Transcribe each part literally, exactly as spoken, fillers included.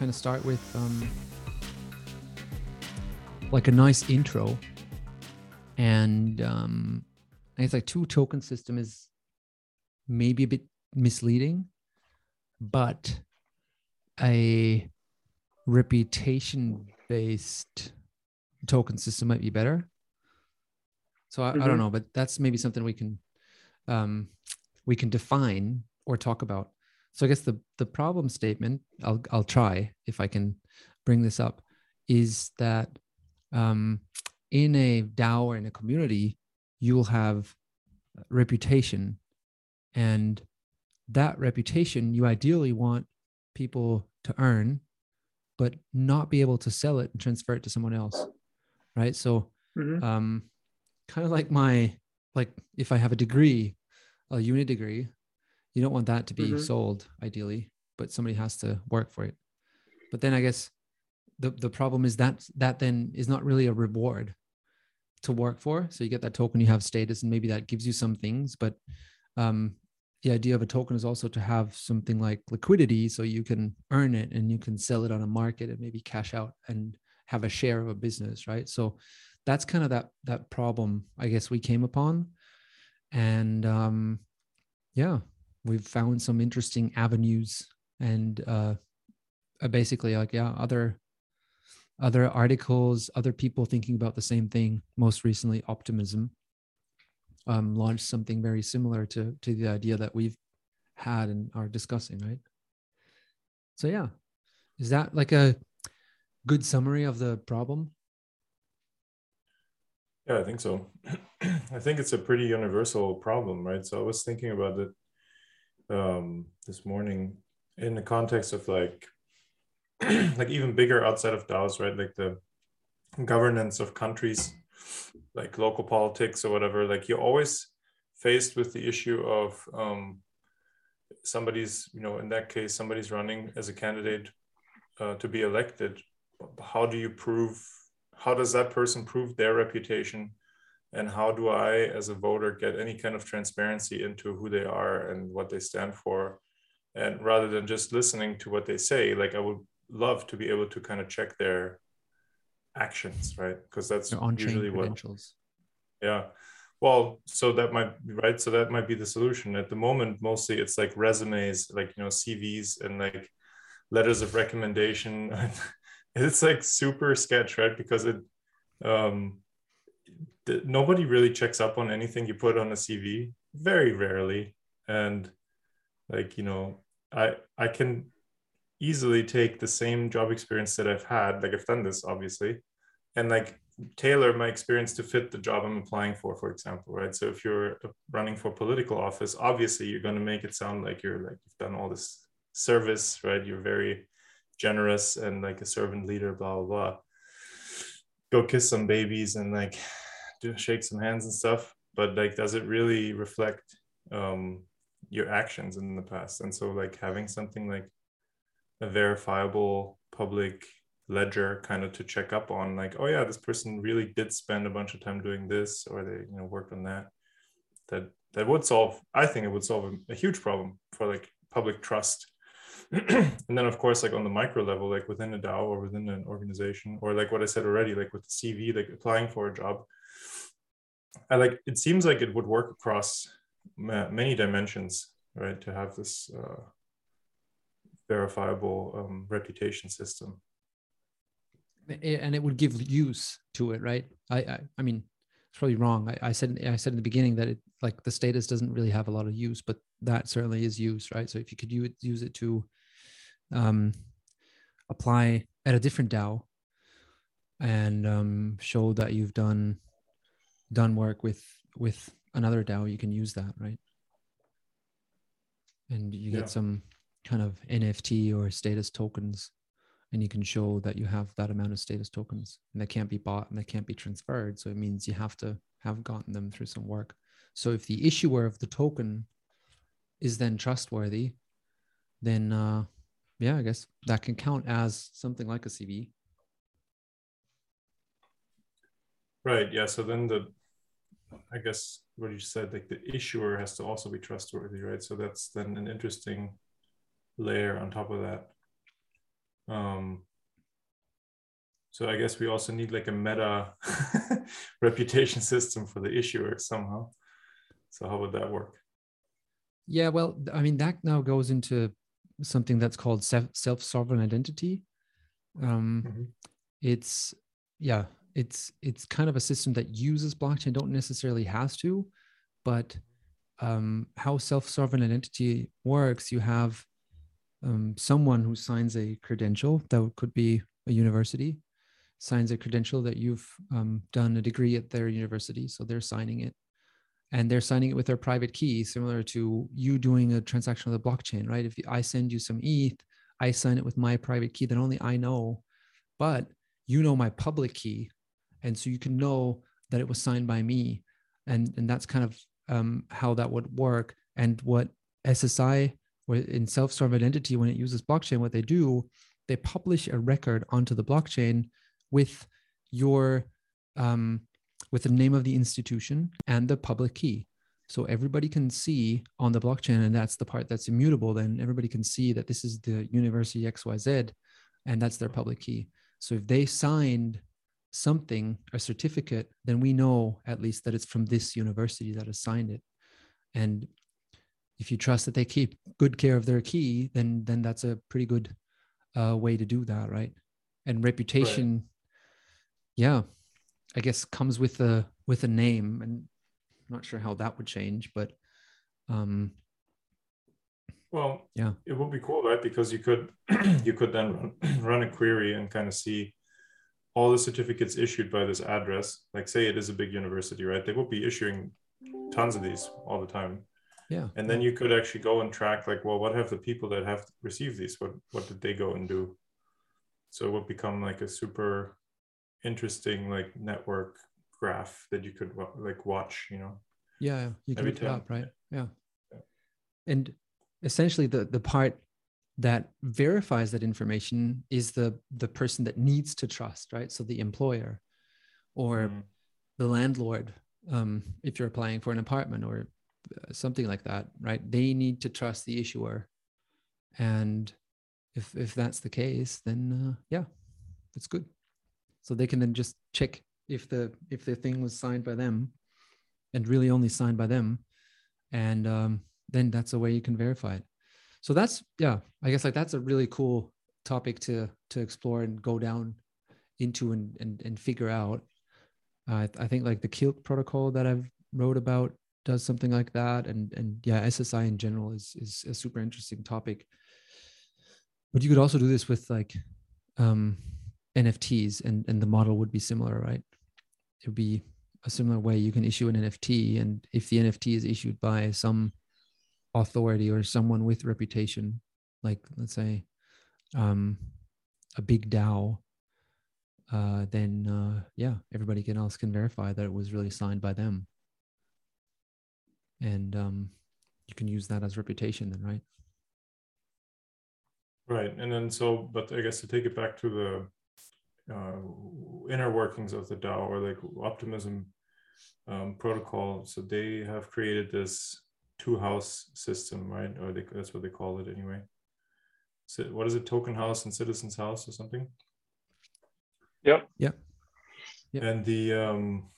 kind of start with um, like a nice intro. And um, it's like two token system is maybe a bit misleading, but a reputation based token system might be better. So I, mm-hmm. I don't know, but that's maybe something we can um, we can define or talk about. So I guess the the problem statement, I'll I'll try if I can bring this up, is that um, in a DAO or in a community, you will have reputation, and that reputation you ideally want people to earn, but not be able to sell it and transfer it to someone else, right? So mm-hmm. um, kind of like my like if I have a degree, a uni degree. You don't want that to be mm-hmm. sold ideally, but somebody has to work for it. But then I guess the, the problem is that that then is not really a reward to work for. So you get that token, you have status, and maybe that gives you some things. But um, the idea of a token is also to have something like liquidity, so you can earn it and you can sell it on a market and maybe cash out and have a share of a business, right? So that's kind of that that problem I guess we came upon. And um, yeah. We've found some interesting avenues and uh, basically like, yeah, other other articles, other people thinking about the same thing. Most recently, Optimism um, launched something very similar to to the idea that we've had and are discussing, right? So yeah, is that like a good summary of the problem? Yeah, I think so. I think it's a pretty universal problem, right? So I was thinking about it Um, this morning in the context of like like even bigger outside of DAOs, right? Like the governance of countries, like local politics or whatever, like you're always faced with the issue of um, somebody's, you know, in that case, somebody's running as a candidate uh, to be elected. How do you prove, how does that person prove their reputation? And how do I, as a voter, get any kind of transparency into who they are and what they stand for? And rather than just listening to what they say, like I would love to be able to kind of check their actions, right? Because that's usually what. Yeah. Well, so that might be right. So that might be the solution. At the moment, mostly it's like resumes, like, you know, C Vs and like letters of recommendation. It's like super sketch, right? Because it, um, nobody really checks up on anything you put on a C V, very rarely. And like, you know, I I can easily take the same job experience that I've had, like I've done this obviously, and like tailor my experience to fit the job I'm applying for, for example, right? So if you're running for political office, obviously you're going to make it sound like you're like, you've done all this service, right? You're very generous and like a servant leader, blah, blah, blah. Go kiss some babies and like, shake some hands and stuff, but like, does it really reflect um, your actions in the past? And so like having something like a verifiable public ledger kind of to check up on, like, oh yeah, this person really did spend a bunch of time doing this, or they, you know, worked on that, that, that would solve, I think it would solve a, a huge problem for like public trust. And then of course, like on the micro level, like within a DAO or within an organization, or like what I said already, like with the C V, like applying for a job, I like, it seems like it would work across ma- many dimensions, right? To have this uh, verifiable um, reputation system. And it would give use to it, right? I I, I mean, it's probably wrong. I, I said I said in the beginning that it like the status doesn't really have a lot of use, but that certainly is use, right? So if you could use, use it to um, apply at a different DAO and um, show that you've done done work with with another DAO, you can use that, right? And you get yeah. some kind of N F T or status tokens, and you can show that you have that amount of status tokens, and they can't be bought and they can't be transferred. So it means you have to have gotten them through some work. So if the issuer of the token is then trustworthy, then uh, yeah, I guess that can count as something like a C V. Right, yeah, so then the, I guess what you said, like the issuer has to also be trustworthy, right? So that's then an interesting layer on top of that. Um, so I guess we also need like a meta reputation system for the issuer somehow. So how would that work? Yeah, well, I mean, that now goes into something that's called self sovereign identity. Um, mm-hmm. It's, yeah, it's, it's kind of a system that uses blockchain, don't necessarily has to, but um, how self sovereign identity works, you have um, someone who signs a credential that could be a university, signs a credential that you've um, done a degree at their university. So they're signing it. And they're signing it with their private key, similar to you doing a transaction on the blockchain, right? If I send you some E T H, I sign it with my private key that only I know, but you know my public key. And so you can know that it was signed by me. And, and that's kind of um, how that would work. And what S S I, or in self-sovereign identity, when it uses blockchain, what they do, they publish a record onto the blockchain with your... Um, with the name of the institution and the public key. So everybody can see on the blockchain, and that's the part that's immutable. Then everybody can see that this is the university X Y Z, and that's their public key. So if they signed something, a certificate, then we know at least that it's from this university that has signed it. And if you trust that they keep good care of their key, then, then that's a pretty good uh, way to do that, right? And reputation, right. yeah. I guess comes with a with a name, and I'm not sure how that would change, but um well yeah it would be cool, right? Because you could you could then run, run a query and kind of see all the certificates issued by this address. Like, say it is a big university, right? They would be issuing tons of these all the time. Yeah. And then you could actually go and track, like, well, what have the people that have received these, what what did they go and do? So it would become like a super interesting like network graph that you could like watch, you know. Yeah, you can look it up, right? Yeah. yeah. And essentially the the part that verifies that information is the the person that needs to trust, right? So the employer or mm. the landlord, um, if you're applying for an apartment or something like that, right? They need to trust the issuer. And if if that's the case, then uh, yeah, it's good. So they can then just check if the if the thing was signed by them, and really only signed by them, and um, then that's a way you can verify it. So that's yeah, I guess like that's a really cool topic to to explore and go down into and and, and figure out. Uh, I think like the Kilt protocol that I've wrote about does something like that, and and yeah, S S I in general is is a super interesting topic. But you could also do this with like. Um, N F Ts and, and the model would be similar, right? It would be a similar way you can issue an N F T. And if the N F T is issued by some authority or someone with reputation, like let's say um, a big DAO, uh, then uh, yeah, everybody can else can verify that it was really signed by them. And um, you can use that as reputation then, right? Right. And then so, but I guess to take it back to the Uh, inner workings of the DAO, or like Optimism um, protocol. So they have created this two house system, right? Or they, that's what they call it anyway. So what is it? Token house and citizens house or something? Yep. Yep. yep. And the um,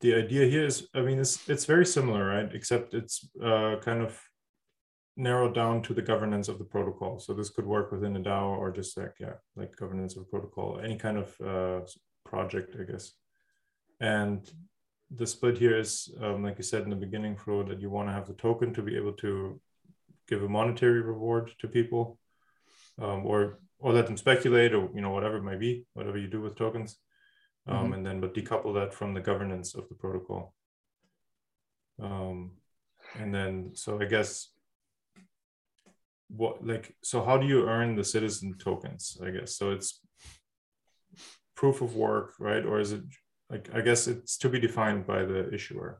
the idea here is, I mean, it's, it's very similar, right? Except it's uh, kind of narrowed down to the governance of the protocol. So this could work within a DAO or just like, yeah, like governance of protocol, any kind of uh, project, I guess. And the split here is, um, like you said in the beginning, Flo, that you want to have the token to be able to give a monetary reward to people, um, or or let them speculate, or you know whatever it might be, whatever you do with tokens, um, mm-hmm. and then but decouple that from the governance of the protocol. Um, and then so I guess. What like so how do you earn the citizen tokens, I guess? So it's proof of work, right? Or is it like, I guess it's to be defined by the issuer,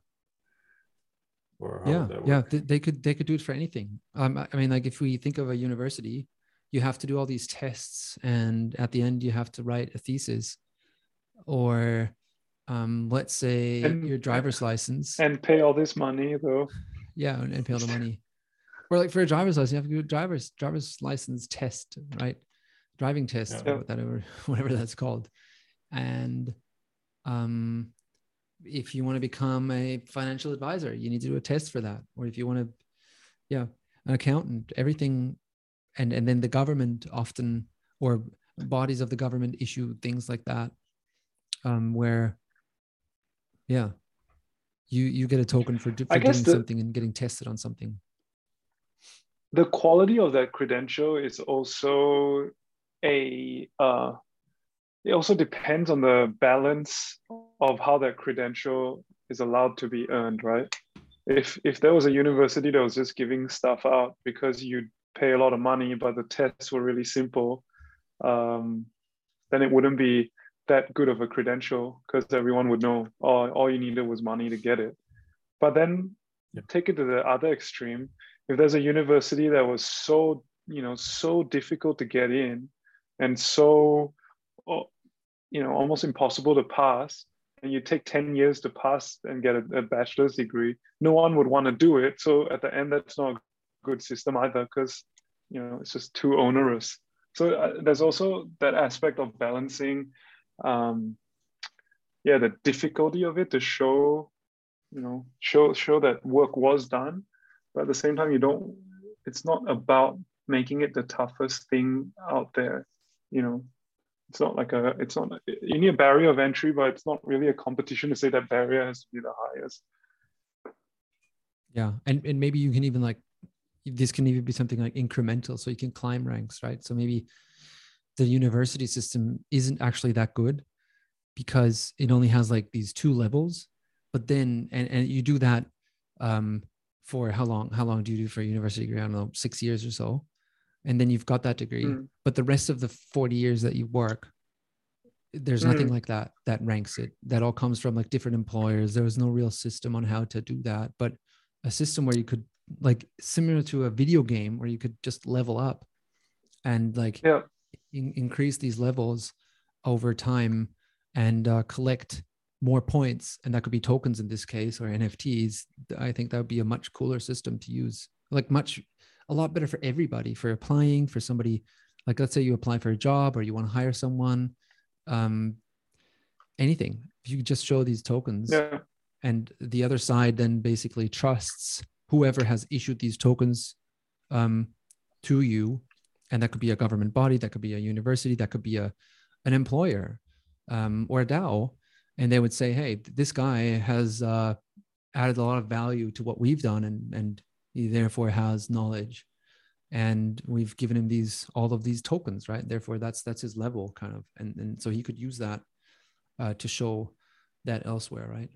or how yeah would that work? yeah they could they could do it for anything. um I mean, like if we think of a university, you have to do all these tests, and at the end you have to write a thesis, or um let's say and, your driver's license, and pay all this money though. Yeah, and, and pay all the money. Or like for a driver's license, you have to do a driver's driver's license test, right? driving tests, yeah. or whatever, whatever that's called. And um, if you want to become a financial advisor, you need to do a test for that. Or if you want to, yeah, an accountant, everything. And, and then the government often, or bodies of the government issue things like that, um, where, yeah, you, you get a token for, for doing the, something and getting tested on something. The quality of that credential is also a, uh, it also depends on the balance of how that credential is allowed to be earned, right? If, if there was a university that was just giving stuff out because you pay a lot of money, but the tests were really simple, um, then it wouldn't be that good of a credential because everyone would know, oh, all you needed was money to get it. But then yeah. take it to the other extreme. If there's a university that was so, you know, so difficult to get in and so, you know, almost impossible to pass, and you take ten years to pass and get a, a bachelor's degree, no one would want to do it. So at the end, that's not a good system either because, you know, it's just too onerous. So uh, there's also that aspect of balancing, um, yeah, the difficulty of it to show, you know, show show that work was done. But at the same time, you don't, it's not about making it the toughest thing out there, you know. It's not like a, it's not, you need a barrier of entry, but it's not really a competition to say that barrier has to be the highest. Yeah. And, and maybe you can even like, this can even be something like incremental. So you can climb ranks, right? So maybe the university system isn't actually that good because it only has like these two levels, but then, and, and you do that um, for how long, how long do you do for a university degree? I don't know, six years or so. And then you've got that degree, mm. but the rest of the forty years that you work, there's mm. nothing like that, that ranks it. That all comes from like different employers. There was no real system on how to do that, but a system where you could like similar to a video game where you could just level up and like yeah. in, increase these levels over time and uh, collect more points. And that could be tokens in this case, or N F Ts. I think that would be a much cooler system to use, like much, a lot better for everybody, for applying, for somebody, like, let's say you apply for a job or you want to hire someone, um, anything. You just show these tokens yeah. and the other side then basically trusts whoever has issued these tokens um, to you. And that could be a government body, that could be a university, that could be a, an employer um, or a DAO. And they would say, hey, this guy has uh, added a lot of value to what we've done. And, and, he therefore has knowledge, and we've given him these, all of these tokens, right? Therefore that's, that's his level kind of. And, and so he could use that uh, to show that elsewhere. Right.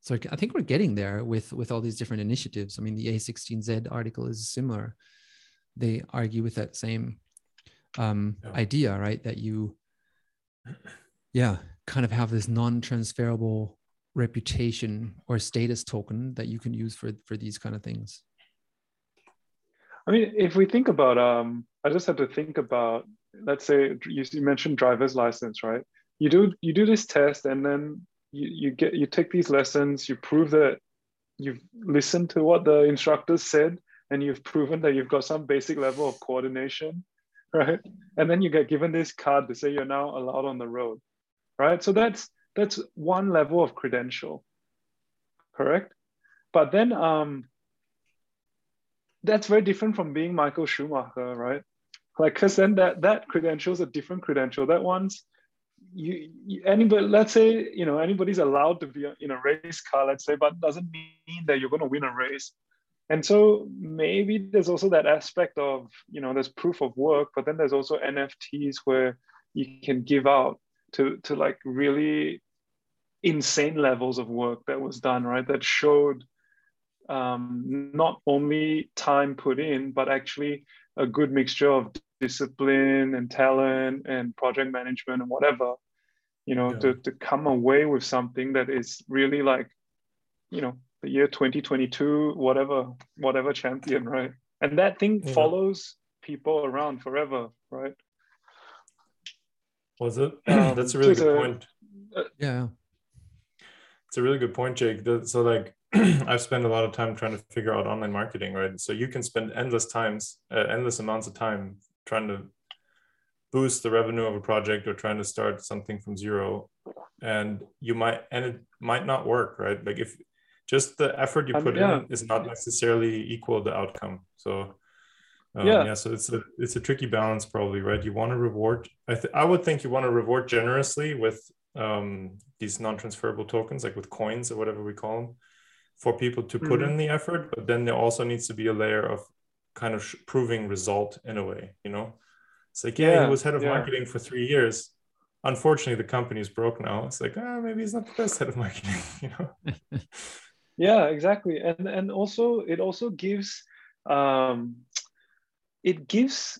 So I think we're getting there with, with all these different initiatives. I mean, the A sixteen Z article is similar. They argue with that same um, yeah. idea, right? That you, yeah, kind of have this non-transferable reputation or status token that you can use for, for these kind of things. I mean, if we think about, um, I just have to think about, let's say you, you mentioned driver's license, right? You do you do this test, and then you, you get you take these lessons, you prove that you've listened to what the instructors said, and you've proven that you've got some basic level of coordination, right? And then you get given this card to say you're now allowed on the road, right? So that's that's one level of credential, correct? But then. Um, That's very different from being Michael Schumacher, right? Like, cause then that, that credential is a different credential. That one's, you, you anybody, let's say, you know, anybody's allowed to be in a race car, let's say, but doesn't mean that you're gonna win a race. And so maybe there's also that aspect of, you know, there's proof of work, but then there's also N F Ts where you can give out to, to like really insane levels of work that was done, right? That showed, um not only time put in, but actually a good mixture of discipline and talent and project management and whatever, you know, yeah. to, to come away with something that is really like, you know, the year twenty twenty-two, whatever, whatever champion, right? And that thing yeah. follows people around forever, right? Was it? Um, That's a really good a, point. Uh, yeah. It's a really good point, Jake. So like, I've spent a lot of time trying to figure out online marketing, right? So you can spend endless times, uh, endless amounts of time trying to boost the revenue of a project or trying to start something from zero, and you might, and it might not work, right? Like if just the effort you put um, yeah. in is not necessarily equal the outcome. So um, yeah. yeah, so it's a, it's a tricky balance probably, right? You want to reward, I, th- I would think you want to reward generously with um, these non-transferable tokens, like with coins or whatever we call them, for people to put mm-hmm. in the effort, but then there also needs to be a layer of kind of sh- proving result in a way, you know? It's like, yeah, yeah he was head of yeah. marketing for three years. Unfortunately, the company is broke now. It's like, ah, maybe he's not the best head of marketing, you know? Yeah, exactly. And and also, it also gives, um, it gives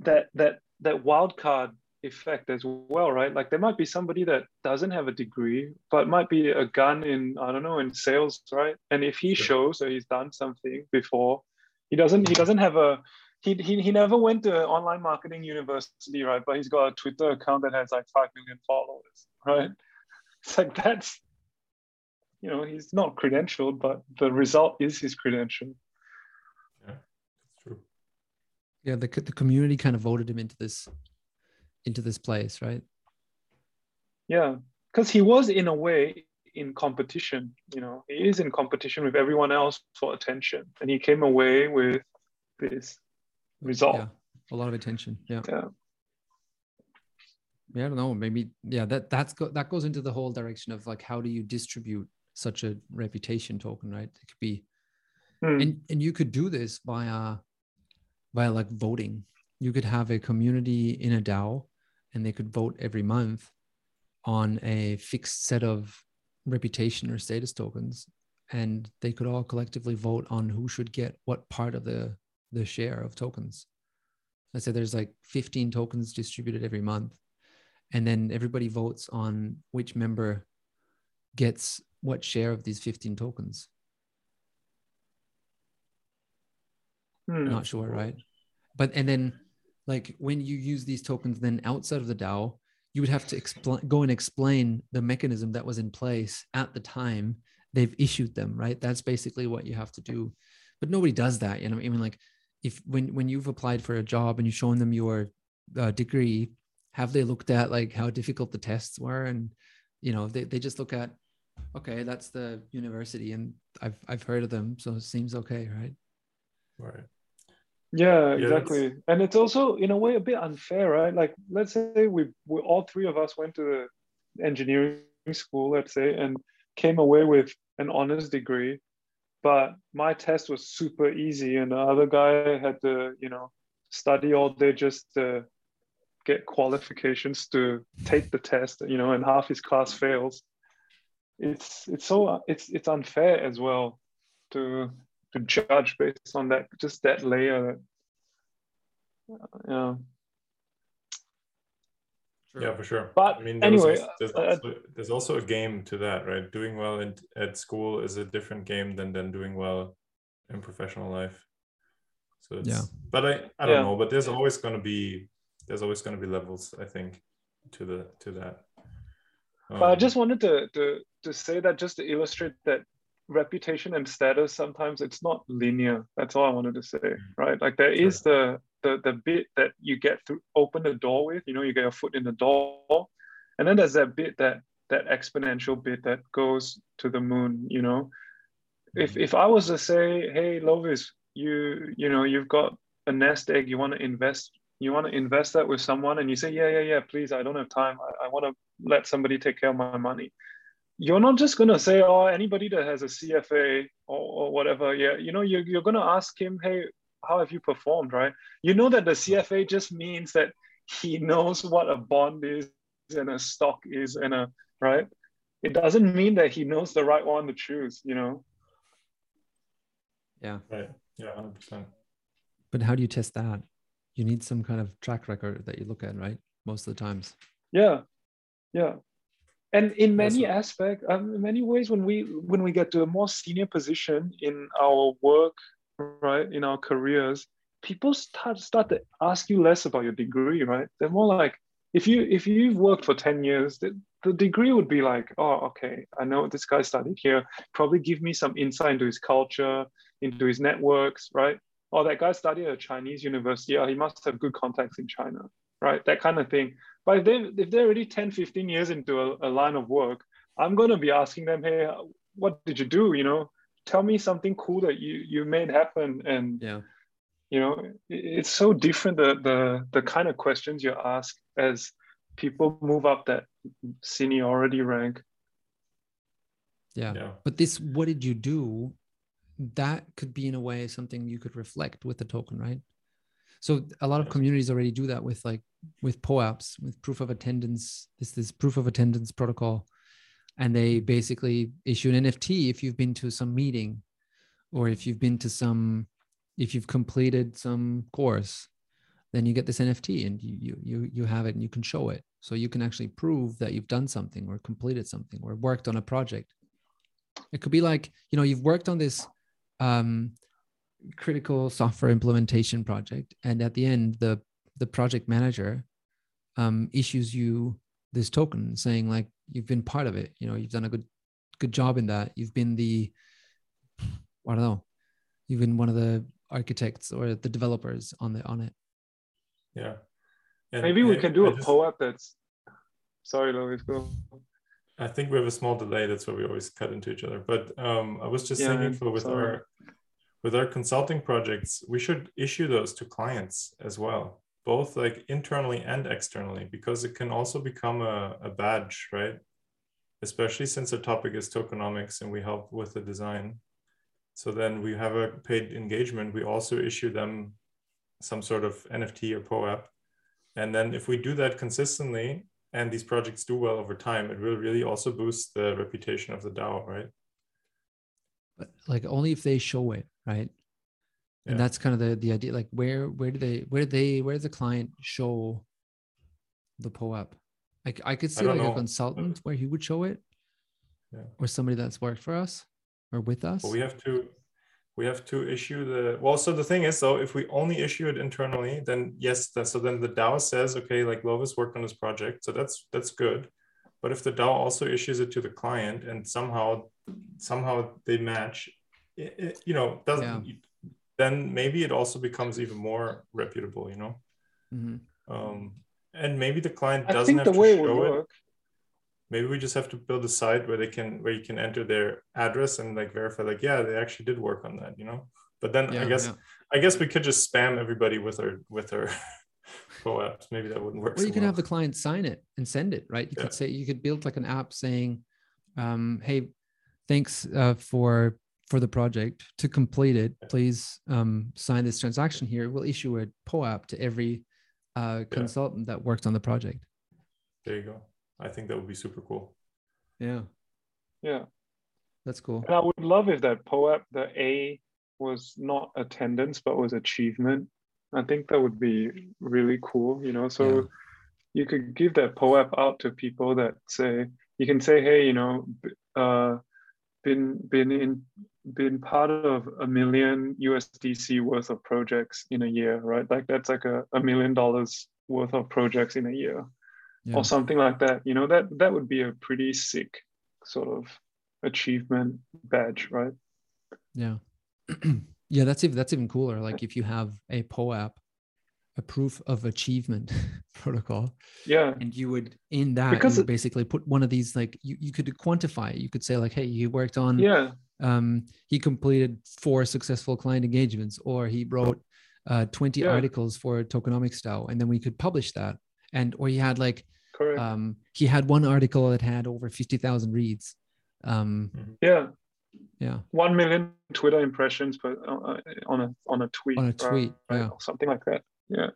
that that that wild card effect as well, right? Like there might be somebody that doesn't have a degree, but might be a gun in, I don't know, in sales, right? And if he sure. shows that he's done something before, he doesn't, he doesn't have a, he, he, he never went to online marketing university, right? But he's got a Twitter account that has like five million followers, right? It's like, that's, you know, he's not credentialed, but the result is his credential. Yeah, that's true. Yeah, the, the community kind of voted him into this into this place, right? Yeah, because he was in a way in competition, you know, he is in competition with everyone else for attention. And he came away with this result. Yeah, a lot of attention, yeah. Yeah, yeah I don't know, maybe, yeah, that that's go- that goes into the whole direction of like, how do you distribute such a reputation token, right? It could be, hmm. and, and you could do this via, via like voting. You could have a community in a DAO and they could vote every month on a fixed set of reputation or status tokens, and they could all collectively vote on who should get what part of the, the share of tokens. Let's say there's like fifteen tokens distributed every month, and then everybody votes on which member gets what share of these fifteen tokens. Hmm. Not sure, right? But, and then like when you use these tokens then outside of the DAO, you would have to expl- go and explain the mechanism that was in place at the time they've issued them, right? That's basically what you have to do. But nobody does that, you know. I mean, like if when when you've applied for a job and you've shown them your uh, degree, have they looked at like how difficult the tests were? And you know, they they just look at, okay, that's the university, and I've I've heard of them, so it seems okay, right? Right. Yeah, exactly. Yes. And it's also in a way a bit unfair, right? Like let's say we, we all three of us went to the engineering school, let's say, and came away with an honors degree, but my test was super easy and the other guy had to, you know, study all day just to get qualifications to take the test, you know, and half his class fails. It's it's so it's it's unfair as well to to judge based on that, just that layer. Yeah. Sure. Yeah, for sure. But I mean, there anyway, also, there's, uh, also, there's also a game to that, right? Doing well in, at school is a different game than, than doing well in professional life. So it's, yeah. But I, I don't yeah. know, but there's always going to be, there's always going to be levels, I think, to the, to that. Um, but I just wanted to, to, to say that just to illustrate that reputation and status, sometimes it's not linear. That's all I wanted to say, right? Like there sure. is the, the the bit that you get to open the door with, you know, you get your foot in the door, and then there's that bit that that exponential bit that goes to the moon, you know. Mm-hmm. If if I was to say, hey, Lovis, you you know, you've got a nest egg, you want to invest, you want to invest that with someone, and you say, yeah, yeah, yeah, please, I don't have time. I, I want to let somebody take care of my money. You're not just going to say, oh, anybody that has a C F A or, or whatever. Yeah, you know, you're, you're going to ask him, hey, how have you performed, right? You know that the C F A just means that he knows what a bond is and a stock is and a, right? It doesn't mean that he knows the right one to choose, you know? Yeah. Right. Yeah, one hundred percent. But how do you test that? You need some kind of track record that you look at, right? Most of the times. Yeah. Yeah. And in many awesome. aspects, um, in many ways, when we when we get to a more senior position in our work, right, in our careers, people start start to ask you less about your degree, right? They're more like, if you if you've worked for ten years, the, the degree would be like, oh, okay, I know this guy studied here. Probably give me some insight into his culture, into his networks, right? Oh, that guy studied at a Chinese university. Oh, he must have good contacts in China, right? That kind of thing. But if, they, if they're already ten, fifteen years into a, a line of work, I'm going to be asking them, hey, what did you do? You know, tell me something cool that you, you made happen. And, yeah. you know, it, it's so different, the, the, the kind of questions you ask as people move up that seniority rank. Yeah. yeah. But this, what did you do? That could be in a way something you could reflect with the token, right? So a lot of communities already do that with like with P O A Ps, with proof of attendance. This this proof of attendance protocol, and they basically issue an N F T if you've been to some meeting, or if you've been to some, if you've completed some course, then you get this N F T and you you you you have it and you can show it. So you can actually prove that you've done something or completed something or worked on a project. It could be like, you know, you've worked on this um, critical software implementation project, and at the end, the the project manager um, issues you this token saying like, you've been part of it. You know, you've done a good good job in that. You've been the, I don't know, you've been one of the architects or the developers on the on it. Yeah. And Maybe we I, can do I a just... P O A P that's, sorry, Louis, go. I think we have a small delay. That's why we always cut into each other. But um, I was just yeah, thinking for with sorry. our with our consulting projects, we should issue those to clients as well, both like internally and externally, because it can also become a, a badge, right? Especially since the topic is tokenomics and we help with the design. So then we have a paid engagement. We also issue them some sort of N F T or P O A P. And then if we do that consistently, and these projects do well over time, it will really also boost the reputation of the DAO, right? But like only if they show it, right? Yeah. And that's kind of the the idea. Like where where do they where do they where does the client show the P O A P? Like I could see I like know. a consultant where he would show it, yeah. or somebody that's worked for us or with us. Well, we have to we have to issue the well. So the thing is, though, if we only issue it internally, then yes, that, so then the DAO says, okay, like Lovis worked on this project, so that's that's good. But if the DAO also issues it to the client and somehow somehow they match, it, it, you know, doesn't yeah. then maybe it also becomes even more reputable, you know. Mm-hmm. Um, and maybe the client doesn't I think have the to way show it. Would work. Maybe we just have to build a site where they can, where you can enter their address and like verify, like, yeah, they actually did work on that, you know. But then yeah, I guess, yeah. I guess we could just spam everybody with our with our P O A Ps. Maybe that wouldn't work. Or so you can well. have the client sign it and send it, right? You yeah. could say you could build like an app saying, um, "Hey, thanks uh, for for the project. To complete it, please um, sign this transaction here. We'll issue a P O A P to every uh, consultant yeah. that worked on the project." There you go. I think that would be super cool. Yeah. Yeah. That's cool. And I would love if that P O A P, the A was not attendance, but was achievement. I think that would be really cool, you know? So yeah. you could give that P O A P out to people that say, you can say, hey, you know, uh, been, been, in, been part of a million U S D C worth of projects in a year, right? Like that's like a, a million dollars worth of projects in a year. Yeah. Or something like that, you know, that that would be a pretty sick sort of achievement badge, right? Yeah. yeah, that's even, that's even cooler. Like if you have a P O A P, a proof of achievement protocol. Yeah. And you would, in that, because you would basically put one of these, like you, you could quantify it. You could say like, hey, he worked on, yeah. um, he completed four successful client engagements, or he wrote uh, twenty yeah. articles for Tokenomics DAO. And then we could publish that. And, or he had like, Correct. Um, he had one article that had over fifty thousand reads. Um, yeah. Yeah. One million Twitter impressions per, uh, on a on a tweet. On a tweet, or, yeah. Or something like that. Yeah.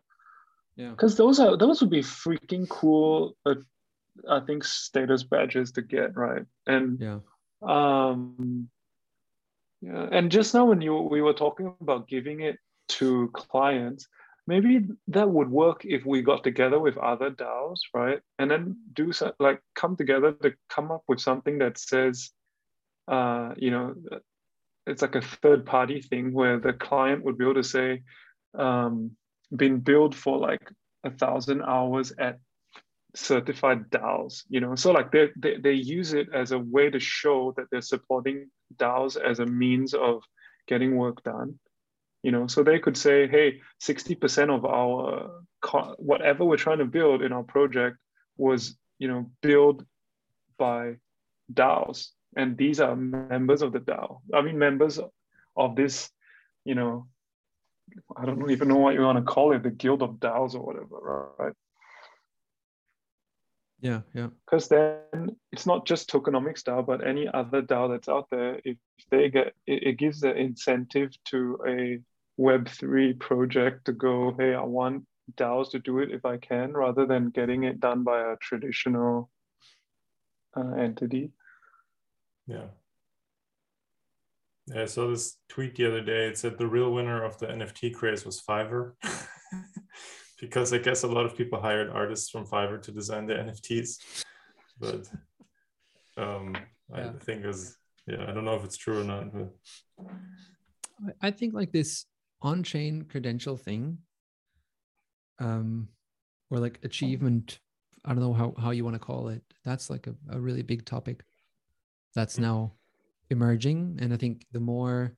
Yeah. Because those are those would be freaking cool. Uh, I think status badges to get, right? And yeah. Um, yeah. And just now when you we were talking about giving it to clients. Maybe that would work if we got together with other DAOs, right? And then do so, like come together to come up with something that says, uh, you know, it's like a third party thing where the client would be able to say, um, been billed for like a thousand hours at certified DAOs, you know? So like they, they, they use it as a way to show that they're supporting DAOs as a means of getting work done. you know, so they could say, hey, sixty percent of our co- whatever we're trying to build in our project was, you know, built by DAOs, and these are members of the DAO. I mean, members of this, you know, I don't even know what you want to call it, the guild of DAOs or whatever, right? Yeah, yeah. Because then it's not just Tokenomics DAO, but any other DAO that's out there. If they get, it, it gives the incentive to a Web three project to go, hey, I want DAOs to do it if I can, rather than getting it done by a traditional uh, entity. Yeah. Yeah, I saw this tweet the other day. It said the real winner of the N F T craze was Fiverr. Because I guess a lot of people hired artists from Fiverr to design their N F Ts. But um, yeah. I think it was, yeah, I don't know if it's true or not. But I think like this on-chain credential thing, um, or like achievement, I don't know how, how you want to call it. That's like a, a really big topic that's now emerging. And I think the more,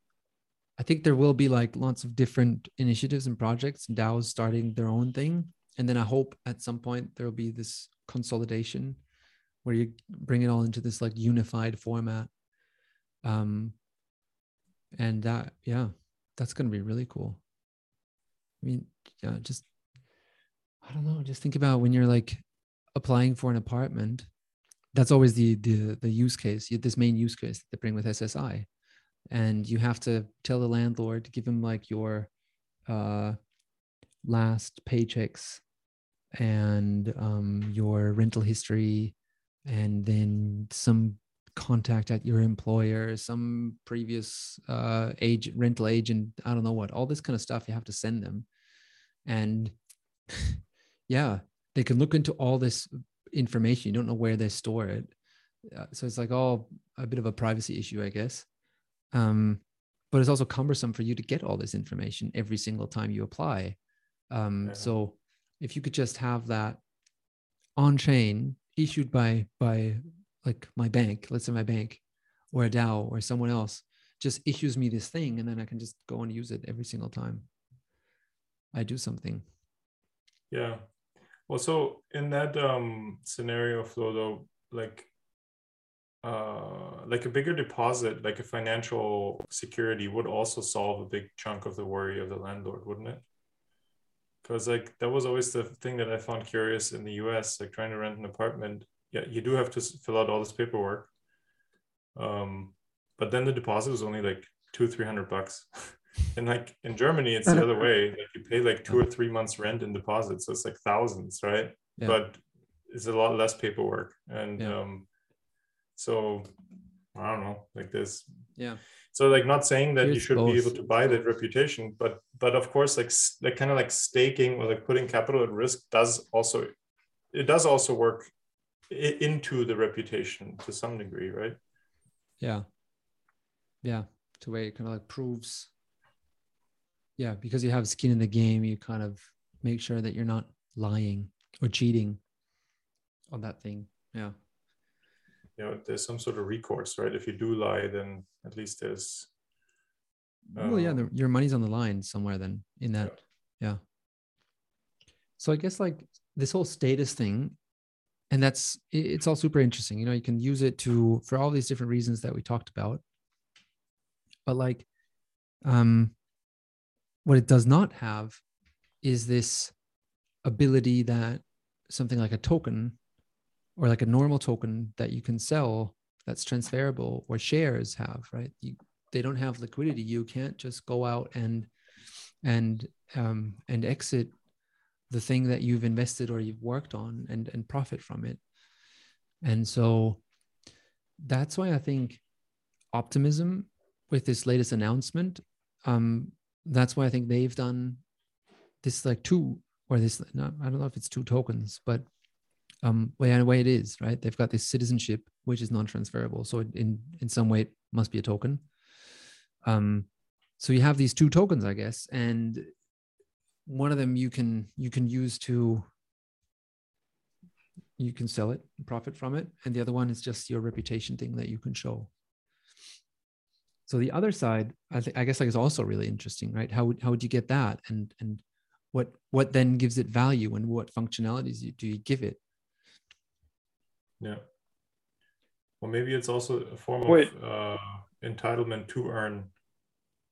I think there will be like lots of different initiatives and projects, DAOs starting their own thing. And then I hope at some point there'll be this consolidation where you bring it all into this like unified format. Um, and that, yeah, that's going to be really cool. I mean, yeah, just, I don't know, just think about when you're like applying for an apartment, that's always the, the, the use case, this main use case that they bring with S S I. And you have to tell the landlord to give him like your uh, last paychecks and um, your rental history, and then some contact at your employer, some previous uh, agent, rental agent, I don't know what, all this kind of stuff you have to send them. And yeah, they can look into all this information. You don't know where they store it. Uh, so it's like, oh, a bit of a privacy issue, I guess. Um, but it's also cumbersome for you to get all this information every single time you apply. Um, yeah. So if you could just have that on chain issued by, by like my bank, let's say my bank or a DAO or someone else just issues me this thing, and then I can just go and use it every single time I do something. Yeah. Well, so in that, um, scenario, Flo, though, like, Uh, like a bigger deposit, like a financial security would also solve a big chunk of the worry of the landlord, wouldn't it? Because like that was always the thing that I found curious in the U S, like trying to rent an apartment. Yeah, you do have to fill out all this paperwork. Um, but then the deposit was only like two, three hundred bucks. And like in Germany, it's the other way. Like you pay like two or three months rent in deposits. So it's like thousands, right? Yeah. But it's a lot less paperwork. And yeah. um So I don't know, like this. Yeah. So like not saying that Here's you should both. be able to buy that reputation, but but of course, like like kind of like staking or like putting capital at risk does also, it does also work into the reputation to some degree, right? Yeah. Yeah, to where it kind of like proves. Yeah, because you have skin in the game, you kind of make sure that you're not lying or cheating on that thing. Yeah. You know, there's some sort of recourse, right? If you do lie, then at least there's uh, well yeah the, your money's on the line somewhere then in that. Yeah. Yeah, so I guess like this whole status thing, and that's it, it's all super interesting. You know, you can use it to for all these different reasons that we talked about, but like um what it does not have is this ability that something like a token or like a normal token that you can sell that's transferable, or shares have, right? You, they don't have liquidity. You can't just go out and and um, and exit the thing that you've invested or you've worked on and, and profit from it. And so that's why I think Optimism with this latest announcement, um, that's why I think they've done this like two or this, not, I don't know if it's two tokens, but Um, way and way it is, right? They've got this citizenship, which is non-transferable. So in, in some way, it must be a token. Um, so you have these two tokens, I guess, and one of them you can you can use to, you can sell it and profit from it. And the other one is just your reputation thing that you can show. So the other side, I think, I guess, like, is also really interesting, right? How would, how would you get that? And, and what, what then gives it value, and what functionalities do you give it? Yeah. Well, maybe it's also a form Wait. of uh, entitlement to earn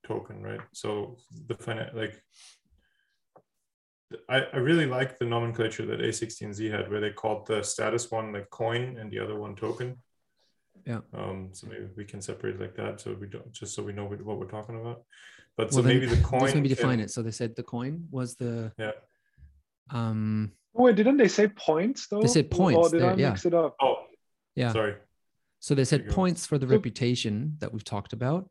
token, right? So the fin- like, I, I really like the nomenclature that A sixteen Z had, where they called the status one like coin and the other one token. Yeah. Um, so maybe we can separate like that, so we don't, just so we know what we're talking about. But so well, maybe the coin. Maybe define it. So they said the coin was the. Yeah. Um. Wait, didn't they say points though? They said points. Or did there, I yeah. mix it up? Oh. Yeah. Sorry. So they said points for the reputation that we've talked about,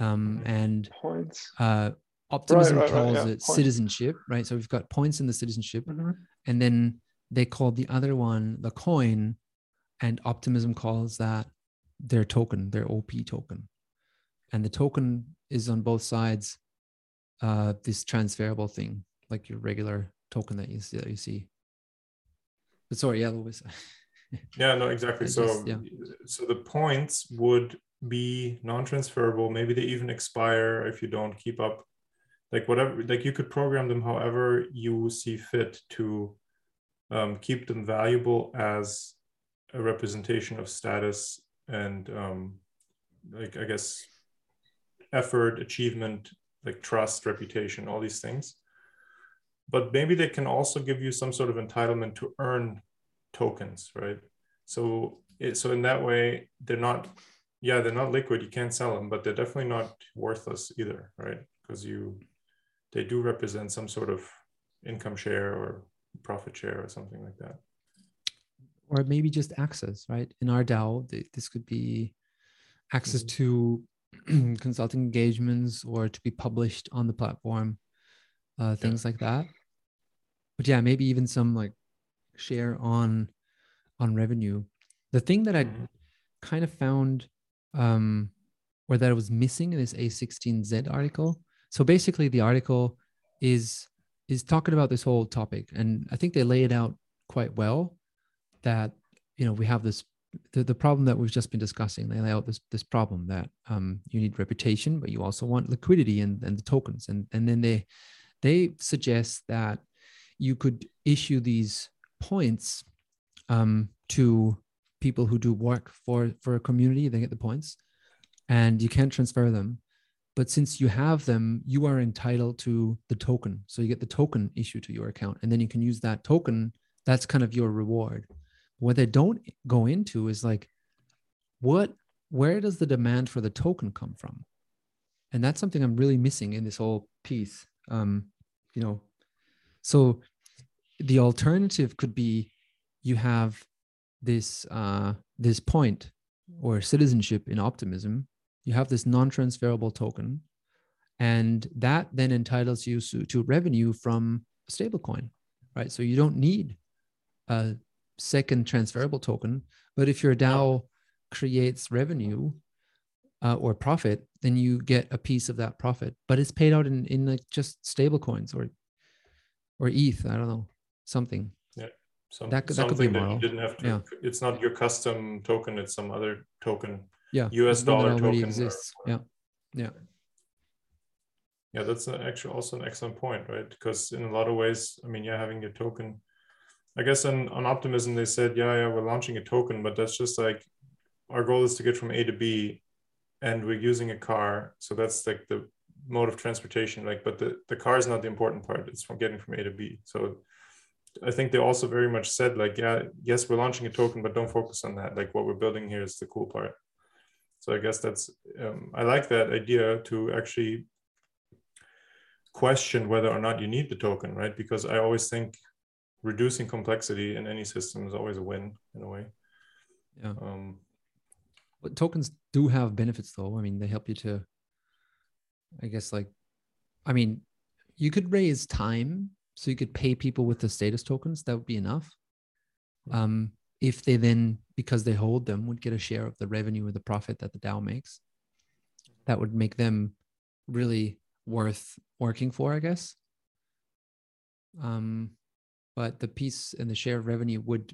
um, and points. Uh, Optimism right, right, calls right, yeah. it points. Citizenship, right? So we've got points in the citizenship, mm-hmm. and then they called the other one the coin, and Optimism calls that their token, their O P token, and the token is on both sides. Uh, this transferable thing, like your regular token that you see. That you see. But sorry, yeah, Louis. Yeah, no, exactly. So, just, yeah. so the points would be non-transferable. Maybe they even expire if you don't keep up, like whatever, like you could program them however you see fit to um, keep them valuable as a representation of status and um, like, I guess, effort, achievement, like trust, reputation, all these things. But maybe they can also give you some sort of entitlement to earn tokens, right? So it, so in that way, they're not, yeah, they're not liquid. You can't sell them, but they're definitely not worthless either, right? Because you, they do represent some sort of income share or profit share or something like that. Or maybe just access, right? In our DAO, th- this could be access mm-hmm. to consulting engagements or to be published on the platform, uh, things yeah. like that. But yeah, maybe even some like share on on revenue. The thing that I mm-hmm. kind of found um or that was missing in this A sixteen Z article, so basically the article is is talking about this whole topic, and I think they lay it out quite well, that, you know, we have this the, the problem that we've just been discussing. They lay out this this problem that um you need reputation, but you also want liquidity and, and the tokens, and and then they they suggest that you could issue these points um, to people who do work for, for a community. They get the points and you can't transfer them. But since you have them, you are entitled to the token. So you get the token issued to your account, and then you can use that token. That's kind of your reward. What they don't go into is like, what, where does the demand for the token come from? And that's something I'm really missing in this whole piece. Um, you know, so the alternative could be you have this uh, this point or citizenship in Optimism. You have this non-transferable token, and that then entitles you to, to revenue from a stablecoin, right? So you don't need a second transferable token, but if your DAO creates revenue uh, or profit, then you get a piece of that profit, but it's paid out in, in like just stablecoins or, or E T H, I don't know. Something. Yeah. Some, that, that something could be a model. That you didn't have to, yeah. It's not your custom token, it's some other token. Yeah. U S dollar token. Exists. Or, or, yeah. Yeah. Yeah, that's an actually also an excellent point, right? Because in a lot of ways, I mean, yeah, having your token, I guess on, on Optimism, they said, yeah, yeah, we're launching a token, but that's just like, our goal is to get from A to B, and we're using a car. So that's like the mode of transportation, like, but the, the car is not the important part. It's from getting from A to B. So I think they also very much said like, yeah, yes, we're launching a token, but don't focus on that. Like what we're building here is the cool part. So I guess that's, um, I like that idea to actually question whether or not you need the token, right? Because I always think reducing complexity in any system is always a win in a way. Yeah. Um, but tokens do have benefits though. I mean, they help you to, I guess, like, I mean, you could raise time, so you could pay people with the status tokens. That would be enough. Um, if they then, because they hold them, would get a share of the revenue or the profit that the DAO makes, that would make them really worth working for, I guess. Um, but the piece and the share of revenue would,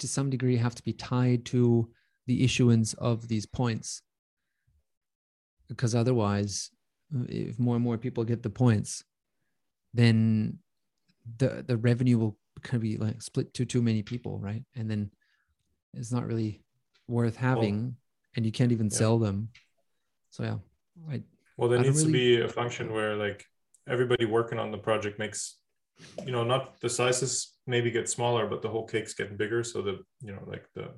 to some degree, have to be tied to the issuance of these points. because otherwise, if more and more people get the points, then the the revenue will kind of be like split to too many people, right? And then it's not really worth having, well, and you can't even yeah. sell them. So yeah, I, well, there I needs really... to be a function where like everybody working on the project makes, you know, not the sizes maybe get smaller, but the whole cake's getting bigger. So that, you know, like the,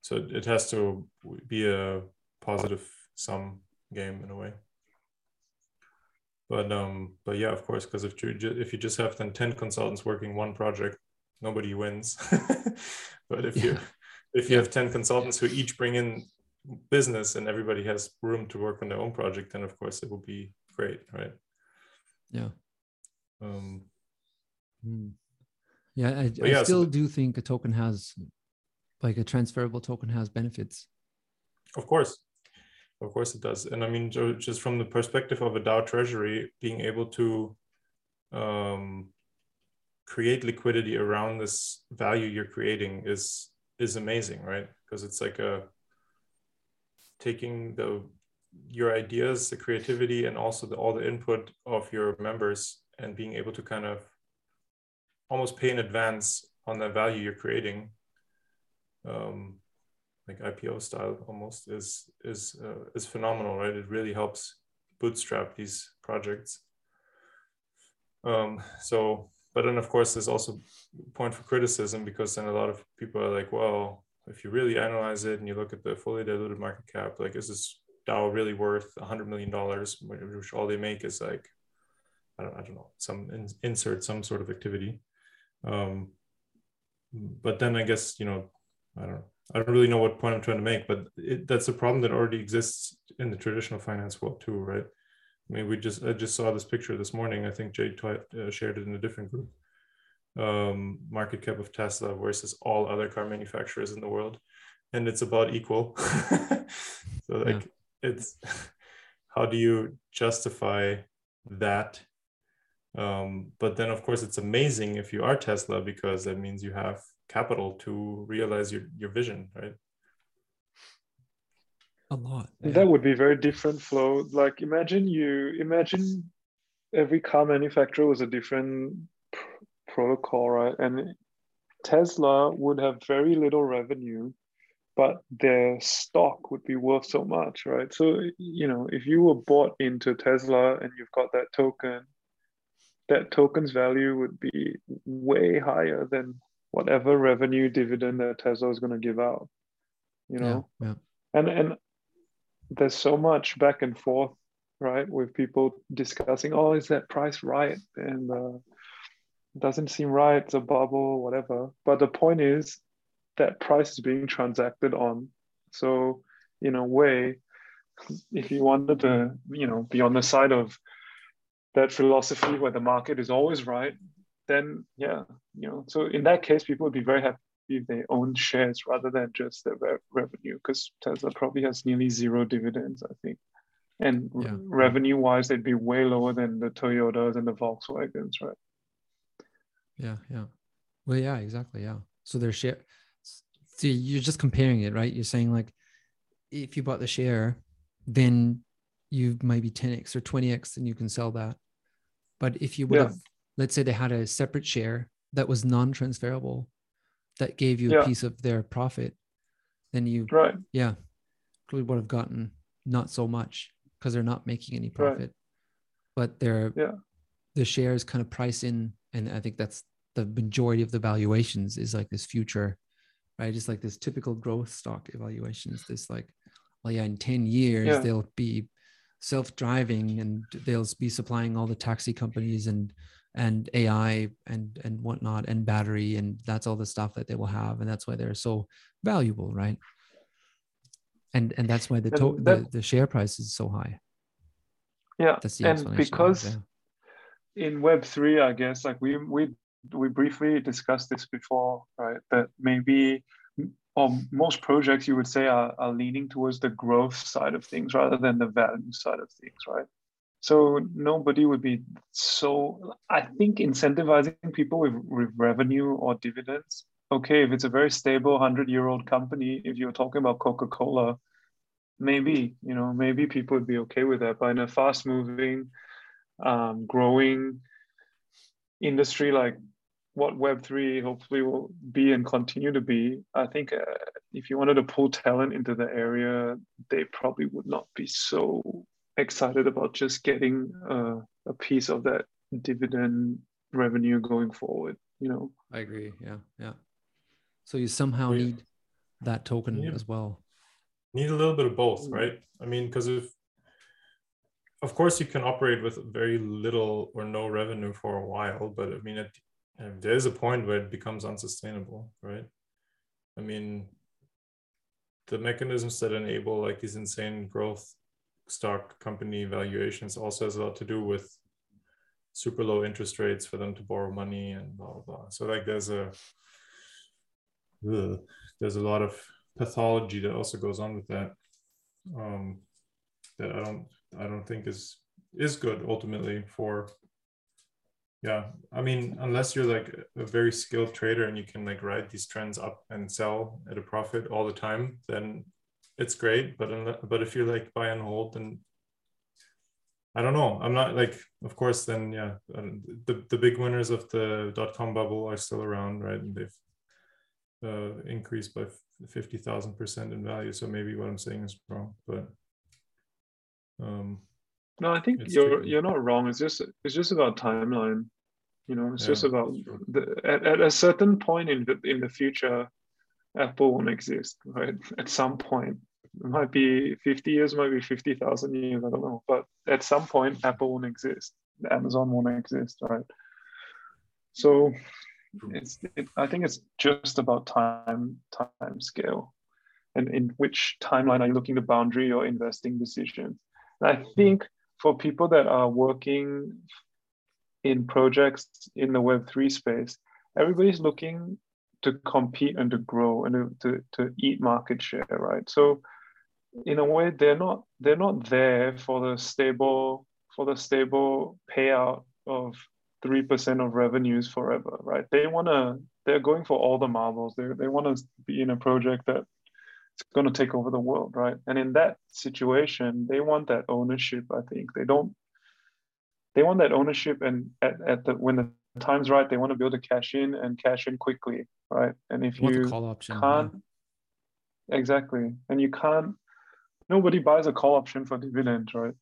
so it has to be a positive sum game in a way. But um, but yeah, of course, because if you if you just have then ten consultants working one project, nobody wins. But if yeah. you if you yeah. have ten consultants yeah. who each bring in business and everybody has room to work on their own project, then of course it will be great, right? Yeah. Um. Yeah, I, I yeah, still so do think a token has, like a transferable token has benefits. Of course. Of course it does. And I mean, just from the perspective of a DAO treasury, being able to um, create liquidity around this value you're creating is is amazing, right? Because it's like a taking the your ideas, the creativity, and also the, all the input of your members, and being able to kind of almost pay in advance on that value you're creating. Um, like I P O style almost is, is, uh, is phenomenal, right? It really helps bootstrap these projects. Um, so, but then of course, there's also a point for criticism, because then a lot of people are like, well, if you really analyze it and you look at the fully diluted market cap, like, is this DAO really worth a hundred million dollars, which all they make is like, I don't, I don't know, some in, insert some sort of activity. Um, but then I guess, you know, I don't know. I don't really know what point I'm trying to make, but it, that's a problem that already exists in the traditional finance world too, right? I mean, we just, I just saw this picture this morning. I think Jay Twight, uh, shared it in a different group. Um, market cap of Tesla versus all other car manufacturers in the world. And it's about equal. So like, yeah. it's, how do you justify that? Um, but then of course it's amazing if you are Tesla, because that means you have capital to realize your, your vision, right? A lot. Yeah. That would be very different flow. Like imagine you, imagine every car manufacturer was a different pr- protocol, right? And Tesla would have very little revenue, but their stock would be worth so much, right? So, you know, if you were bought into Tesla and you've got that token, that token's value would be way higher than whatever revenue dividend that Tesla is going to give out, you know? Yeah, yeah. And and there's so much back and forth, right? With people discussing, oh, is that price right? And uh, doesn't seem right, it's a bubble, whatever. But the point is that price is being transacted on. So in a way, if you wanted to, you know, be on the side of that philosophy where the market is always right, then yeah, you know, so in that case, people would be very happy if they own shares rather than just their re- revenue, because Tesla probably has nearly zero dividends, I think. And yeah. re- revenue wise, they'd be way lower than the Toyotas and the Volkswagens, right? Yeah, yeah. Well, yeah, exactly. Yeah. So their share, so you're just comparing it, right? You're saying like, if you bought the share, then you might be ten X or twenty X and you can sell that. But if you would yeah. have, let's say they had a separate share that was non-transferable, that gave you yeah. a piece of their profit, then you, right. yeah, we would have gotten not so much because they're not making any profit, right. but they're, yeah. the shares kind of price in. And I think that's the majority of the valuations is like this future, right? Just like this typical growth stock evaluations. This like, well, yeah, in ten years, yeah. they'll be self-driving and they'll be supplying all the taxi companies and and A I and and whatnot and battery, and that's all the stuff that they will have, and that's why they're so valuable, right? And and that's why the to- that, the, the share price is so high. Yeah, that's the and because yeah. in Web three, I guess, like we we we briefly discussed this before, right? That maybe or most projects you would say are, are leaning towards the growth side of things rather than the value side of things, right? So nobody would be so, I think incentivizing people with, with revenue or dividends. Okay, if it's a very stable hundred year old company, if you're talking about Coca-Cola, maybe, you know, maybe people would be okay with that. But in a fast moving, um, growing industry like what Web three hopefully will be and continue to be, I think uh, if you wanted to pull talent into the area, they probably would not be so excited about just getting uh, a piece of that dividend revenue going forward, you know? I agree, yeah, yeah. So you somehow yeah. need that token yeah. as well. Need a little bit of both, right? I mean, because if, of course you can operate with very little or no revenue for a while, but I mean, it, and there's a point where it becomes unsustainable, right? I mean, the mechanisms that enable like these insane growth stock company valuations also has a lot to do with super low interest rates for them to borrow money and blah, blah, blah. So like there's a, ugh, there's a lot of pathology that also goes on with that, um, that I don't, I don't think is, is good ultimately for, yeah, I mean, unless you're like a very skilled trader and you can like ride these trends up and sell at a profit all the time, then it's great. But unless, but if you're like buy and hold, then I don't know. I'm not like, of course, then yeah, the the big winners of the dot-com bubble are still around, right? And they've uh, increased by fifty thousand percent in value. So maybe what I'm saying is wrong, but. Um, No, I think it's you're tricky. You're not wrong. It's just it's just about timeline, you know. It's yeah, just about the, at at a certain point in the in the future, Apple won't exist, right? At some point, it might be fifty years, might be fifty thousand years. I don't know, but at some point, Apple won't exist. Amazon won't exist, right? So, it's it, I think it's just about time time scale, and in which timeline are you looking to boundary your investing decisions? And I think. For people that are working in projects in the Web three space, everybody's looking to compete and to grow and to, to, to eat market share, right? So in a way, they're not they're not there for the stable for the stable payout of three percent of revenues forever, right? They wanna they're going for all the marbles. They they want to be in a project that it's going to take over the world, right? And in that situation, they want that ownership. I think they don't. They want that ownership, and at, at the when the time's right, they want to be able to cash in and cash in quickly, right? And if you call option, can't, yeah. exactly, and you can't. Nobody buys a call option for dividend, right?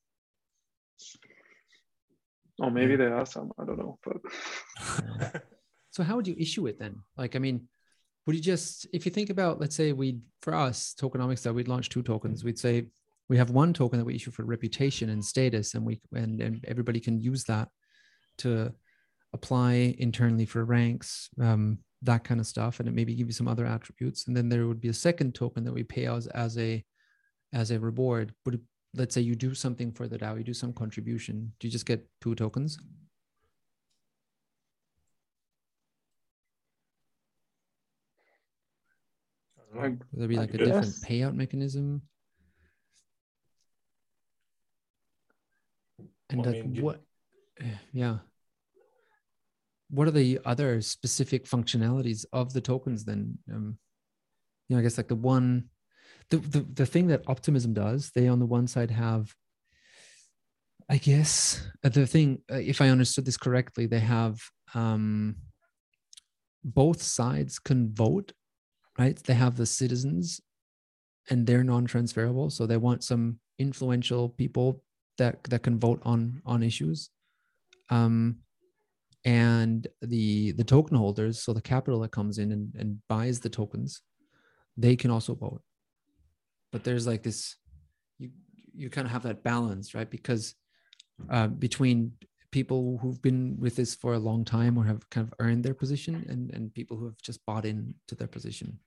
Or maybe there are some. I don't know. But so, how would you issue it then? Like, I mean. Would you just, if you think about, let's say we, for us, tokenomics, that we'd launch two tokens, we'd say we have one token that we issue for reputation and status, and we and, and everybody can use that to apply internally for ranks, um, that kind of stuff, and it maybe give you some other attributes. And then there would be a second token that we pay out as, as a as a reward. But let's say you do something for the DAO, you do some contribution. Do you just get two tokens? Would there be like I a guess. different payout mechanism? And well, like I mean, what, yeah. What are the other specific functionalities of the tokens then? Um, you know, I guess like the one, the, the, the thing that Optimism does, they on the one side have, I guess, the thing, if I understood this correctly, they have um, both sides can vote. Right? They have the citizens and they're non-transferable. So they want some influential people that, that can vote on, on issues. Um, and the, the token holders, so the capital that comes in and, and buys the tokens, they can also vote. But there's like this, you, you kind of have that balance, right? Because uh, between people who've been with this for a long time or have kind of earned their position and, and people who have just bought in to their position.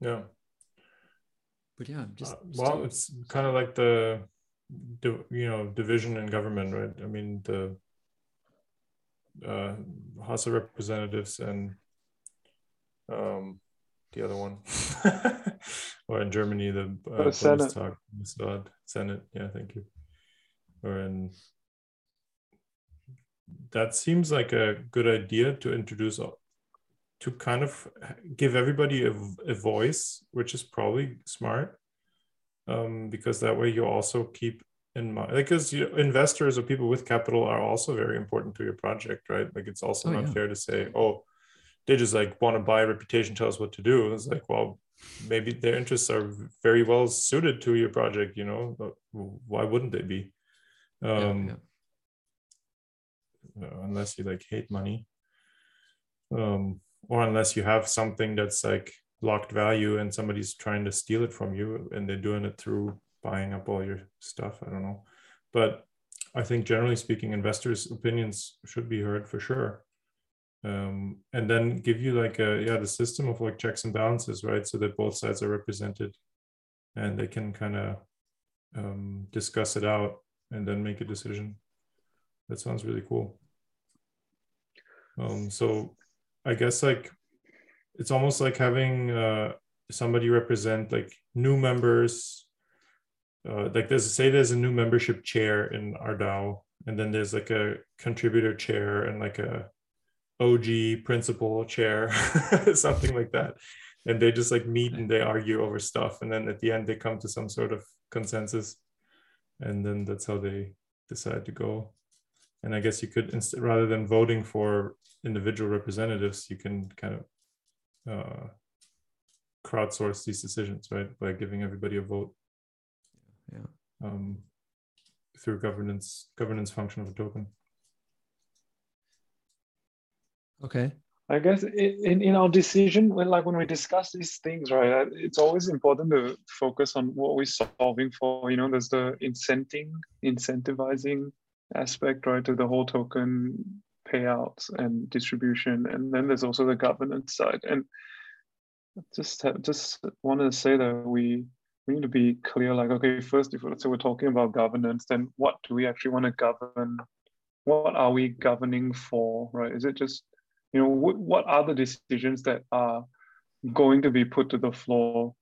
Yeah. But yeah, just. Uh, well, still... it's kind of like the, you know, division in government, right? I mean, the uh, House of Representatives and um, the other one, or in Germany, the uh, Bundestag, Senate. Senate. Yeah, thank you. And that seems like a good idea to introduce to kind of give everybody a, a voice, which is probably smart, um, because that way you also keep in mind, because you know, investors or people with capital are also very important to your project, right? Like it's also oh, not yeah. fair to say, oh, they just like want to buy reputation, tell us what to do. It's like, well, maybe their interests are very well suited to your project, you know, why wouldn't they be? Um, yeah, yeah. Unless you like hate money. Um, or unless you have something that's like locked value and somebody's trying to steal it from you and they're doing it through buying up all your stuff. I don't know. But I think generally speaking, investors' opinions should be heard for sure. Um, and then give you like a, yeah, the system of like checks and balances, right? So that both sides are represented and they can kind of um, discuss it out and then make a decision. That sounds really cool. Um, so I guess like, it's almost like having uh, somebody represent like new members, uh, like there's say there's a new membership chair in our DAO, and then there's like a contributor chair and like a O G principal chair, something like that. And they just like meet and they argue over stuff. And then at the end, they come to some sort of consensus. And then that's how they decide to go. And I guess you could, instead, rather than voting for individual representatives, you can kind of uh, crowdsource these decisions, right? By giving everybody a vote. Yeah. Um, through governance, governance function of a token. Okay. I guess in, in our decision, when, like when we discuss these things, right, it's always important to focus on what we're solving for. You know, there's the incenting, incentivizing aspect, right, to the whole token payouts and distribution. And then there's also the governance side. And just just wanted to say that we, we need to be clear, like, okay, first, if let's say we're talking about governance, then what do we actually want to govern? What are we governing for, right? Is it just, you know, what, what are the decisions that are going to be put to the floor,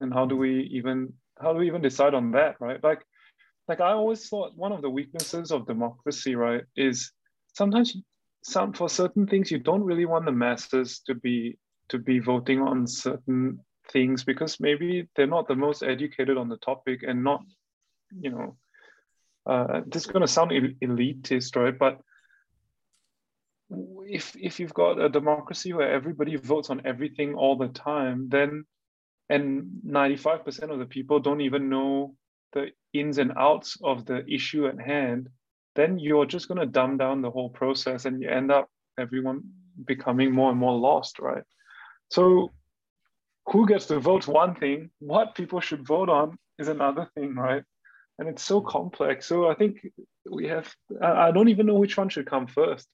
and how do we even how do we even decide on that, right? Like, like I always thought one of the weaknesses of democracy, right, is sometimes some for certain things you don't really want the masses to be to be voting on certain things because maybe they're not the most educated on the topic and not, you know, uh, this is going to sound elitist, right? But If if you've got a democracy where everybody votes on everything all the time, then and ninety-five percent of the people don't even know the ins and outs of the issue at hand, then you're just going to dumb down the whole process and you end up everyone becoming more and more lost, right? So who gets to vote one thing, what people should vote on is another thing, right? And it's so complex. So I think we have, I don't even know which one should come first.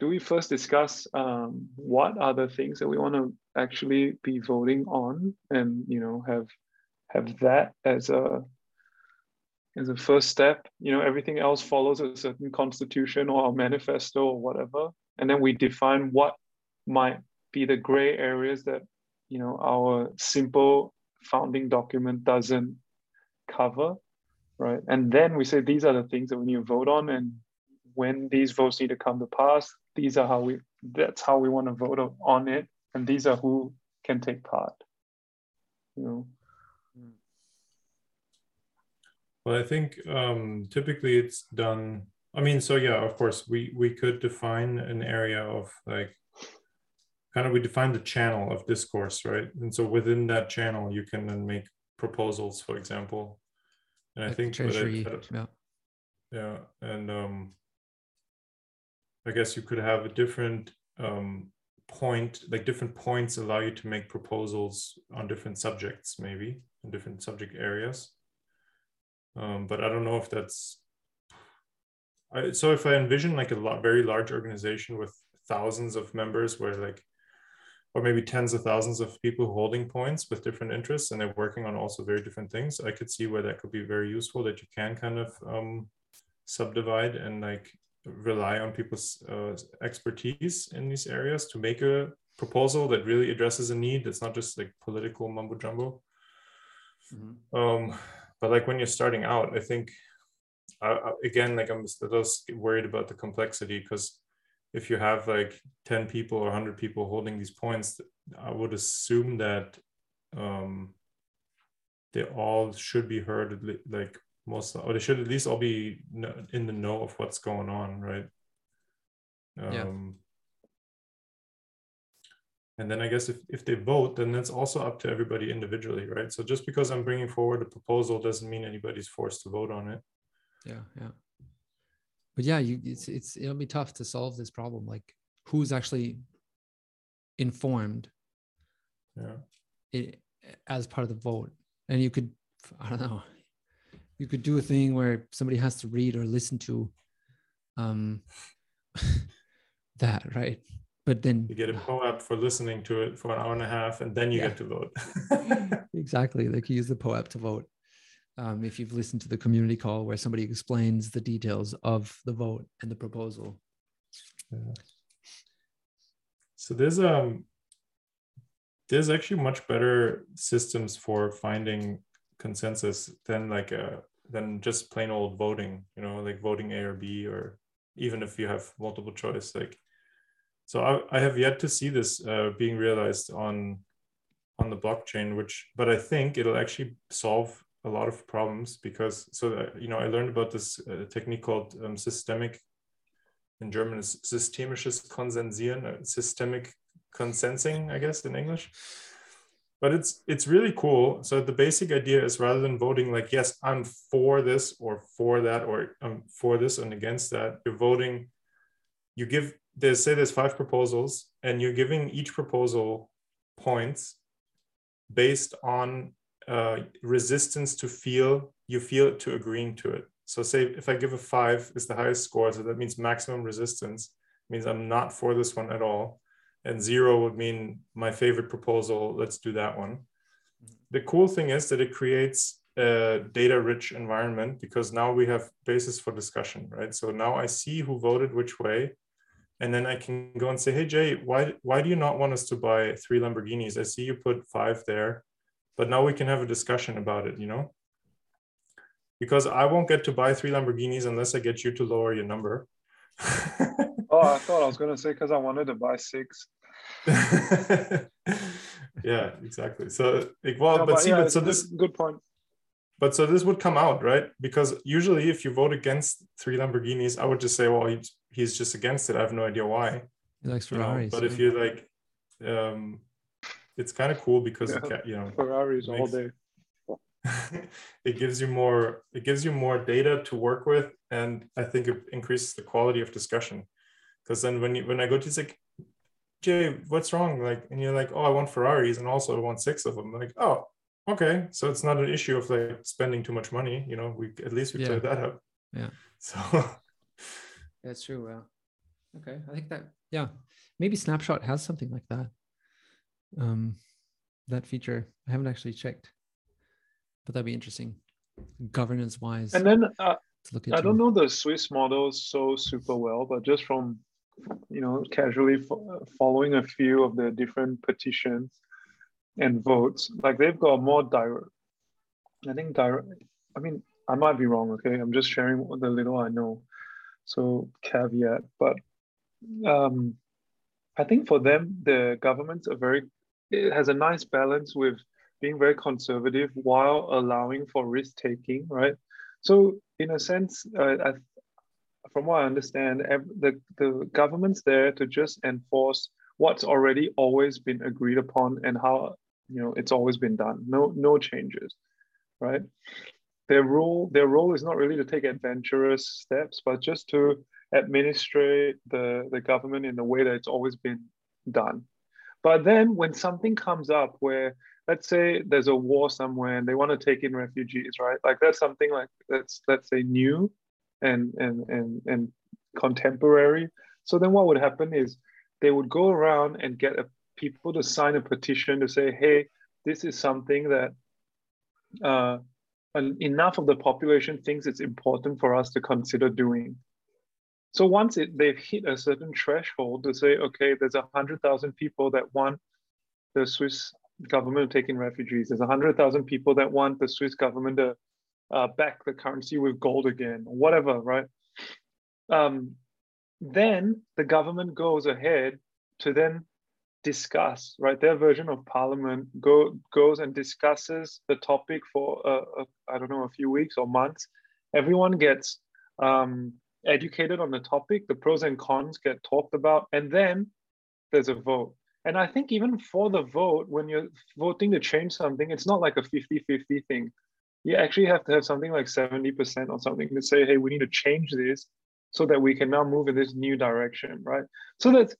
Do we first discuss um, what are the things that we want to actually be voting on, and you know have have that as a as a first step? You know, everything else follows a certain constitution or our manifesto or whatever, and then we define what might be the gray areas that you know our simple founding document doesn't cover, right? And then we say these are the things that we need to vote on, and when these votes need to come to pass, these are how we, that's how we want to vote on it. And these are who can take part, you know? Well, I think um, typically it's done. I mean, so yeah, of course we, we could define an area of like, kind of, we define the channel of discourse, right? And so within that channel, you can then make proposals, for example. And like I think- Treasury, that, that, yeah. yeah, and, um, I guess you could have a different um, point, like different points allow you to make proposals on different subjects, maybe in different subject areas. Um, but I don't know if that's, I, so if I envision like a lot, very large organization with thousands of members where like, or maybe tens of thousands of people holding points with different interests and they're working on also very different things, I could see where that could be very useful that you can kind of um, subdivide and like, rely on people's uh, expertise in these areas to make a proposal that really addresses a need. That's not just like political mumbo jumbo. Mm-hmm. Um, but like when you're starting out, I think, I, I, again, like I'm a little worried about the complexity because if you have like ten people or one hundred people holding these points, I would assume that um, they all should be heard, like most, or they should at least all be in the know of what's going on, right? Um, yeah. And then I guess if, if they vote, then that's also up to everybody individually, right? So just because I'm bringing forward a proposal doesn't mean anybody's forced to vote on it. Yeah, yeah. But yeah, you, it's it's it'll be tough to solve this problem. Like, who's actually informed? Yeah. It, as part of the vote, and you could, I don't know, you could do a thing where somebody has to read or listen to, um, that, right? But then you get a P O A P for listening to it for an hour and a half, and then you yeah. get to vote. Exactly. Like, you use the P O A P to vote. Um, if you've listened to the community call where somebody explains the details of the vote and the proposal. Yeah. So there's um there's actually much better systems for finding consensus than like a than just plain old voting, you know, like voting A or B, or even if you have multiple choice, like. So I, I have yet to see this uh, being realized on on the blockchain, which, but I think it'll actually solve a lot of problems because, so that, you know, I learned about this uh, technique called um, systemic, in German is systemisches Konsensieren, uh, systemic consensing, I guess, in English. But it's it's really cool. So the basic idea is, rather than voting like, yes, I'm for this or for that, or I'm for this and against that, you're voting, you give, they say there's five proposals, and you're giving each proposal points based on uh, resistance to feel, you feel to agreeing to it. So say if I give a five, it's the highest score. So that means maximum resistance, means I'm not for this one at all. And zero would mean my favorite proposal, let's do that one. The cool thing is that it creates a data-rich environment because now we have basis for discussion, right? So now I see who voted which way. And then I can go and say, hey, Jay, why, why do you not want us to buy three Lamborghinis? I see you put five there, but now we can have a discussion about it, you know? Because I won't get to buy three Lamborghinis unless I get you to lower your number. Oh, I thought I was going to say because I wanted to buy six. Yeah, exactly. So, like, well, no, but, but see, yeah, but so this... Good point. But so this would come out, right? Because usually if you vote against three Lamborghinis, I would just say, well, he, he's just against it. I have no idea why. He likes Ferraris. You know? But yeah. If you're like, um, it's kind of cool because, yeah. it can, you know, Ferraris all day. it gives you more, it gives you more data to work with. And I think it increases the quality of discussion. Because then when you, when I go to, it's like, Jay, what's wrong? Like, and you're like, oh, I want Ferraris. And also I want six of them. I'm like, oh. Okay, so it's not an issue of like spending too much money, you know, we at least we yeah. cleared that up. Yeah. So that's true. Wow. Okay. I think that, yeah, maybe Snapshot has something like that. Um, that feature, I haven't actually checked, but that'd be interesting governance wise. And then uh, to look at I don't know the Swiss model so super well, but just from, you know, casually fo- following a few of the different petitions and votes, like they've got more direct, I think direct, I mean, I might be wrong, okay? I'm just sharing the little I know, so caveat, but um, I think for them, the government are very, it has a nice balance with being very conservative while allowing for risk-taking, right? So in a sense, uh, I, from what I understand, the, the government's there to just enforce what's already always been agreed upon and how, you know, it's always been done. No, no changes, right? Their role, their role is not really to take adventurous steps, but just to administrate the, the government in the way that it's always been done. But then when something comes up where, let's say there's a war somewhere and they want to take in refugees, right? Like that's something like, that's, let's say new and, and, and, and contemporary. So then what would happen is, they would go around and get a, people to sign a petition to say, hey, this is something that uh, enough of the population thinks it's important for us to consider doing. So once it, they've hit a certain threshold to say, okay, there's one hundred thousand people that want the Swiss government to take in refugees. There's one hundred thousand people that want the Swiss government to uh, back the currency with gold again, whatever, right? Um, then the government goes ahead to then discuss, right? Their version of parliament go, goes and discusses the topic for, uh, uh, I don't know, a few weeks or months. Everyone gets um, educated on the topic, the pros and cons get talked about, and then there's a vote. And I think even for the vote, when you're voting to change something, it's not like a fifty fifty thing. You actually have to have something like seventy percent or something to say, hey, we need to change this so that we can now move in this new direction, right? So that's,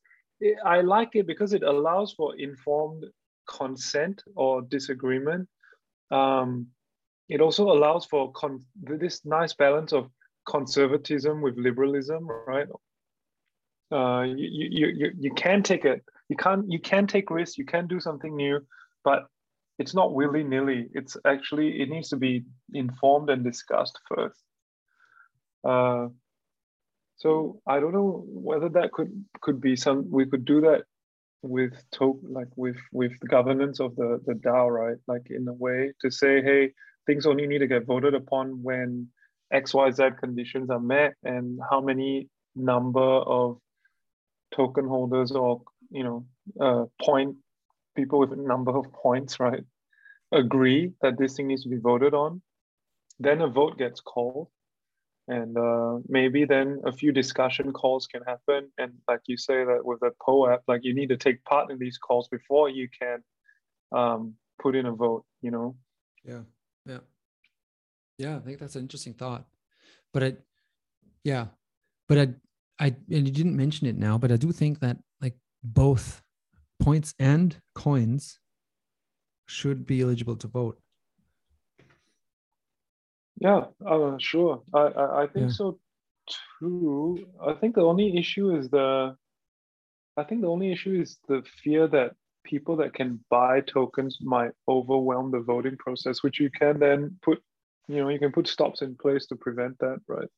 I like it because it allows for informed consent or disagreement. Um, it also allows for con this nice balance of conservatism with liberalism, right? Uh, you, you, you, you can take it. You can't, you can take risks, you can do something new, but it's not willy-nilly. It's actually, it needs to be informed and discussed first. Uh, so I don't know whether that could, could be some, we could do that with to, like with, with the governance of the, the DAO, right? Like in a way to say, hey, things only need to get voted upon when X Y Z conditions are met and how many number of token holders or, you know, uh, point people with a number of points, right, agree that this thing needs to be voted on. Then a vote gets called, and uh, maybe then a few discussion calls can happen. And like you say, that with the P O A P, like you need to take part in these calls before you can um, put in a vote. You know? Yeah, yeah, yeah. I think that's an interesting thought, but I, yeah, but I, I, and you didn't mention it now, but I do think that like both points and coins should be eligible to vote. Yeah, uh, sure. I, I, I think yeah. so too. I think the only issue is the, I think the only issue is the fear that people that can buy tokens might overwhelm the voting process, which you can then put, you know, you can put stops in place to prevent that, right?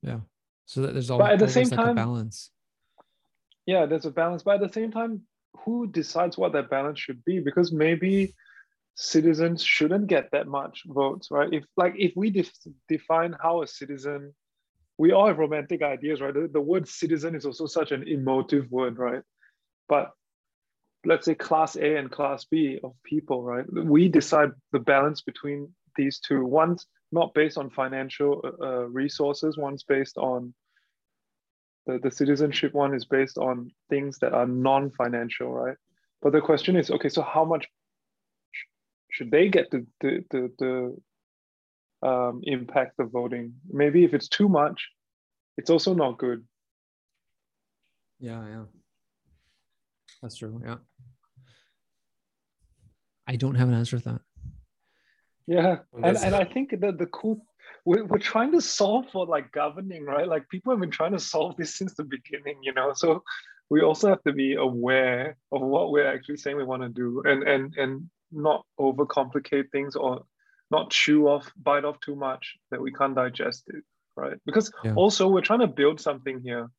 Yeah. So that there's always, but at the same like time, a balance. Yeah, there's a balance, but at the same time, who decides what that balance should be? Because maybe citizens shouldn't get that much votes, right? If like if we def define how a citizen, we all have romantic ideas, right? The, the word citizen is also such an emotive word, right? But let's say class A and class B of people, right? We decide the balance between these two. One's not based on financial uh, resources, one's based on The, the citizenship one is based on things that are non-financial, right? But the question is, okay, so how much sh should they get to, to, to, to um, impact the voting? Maybe if it's too much, it's also not good. Yeah, yeah. That's true, yeah. I don't have an answer to that. Yeah, and, and I think that the cool... We're, we're trying to solve for like governing, right? Like people have been trying to solve this since the beginning, you know? So we also have to be aware of what we're actually saying we want to do and, and, and not overcomplicate things or not chew off, bite off too much that we can't digest it, right? Because yeah. also we're trying to build something here.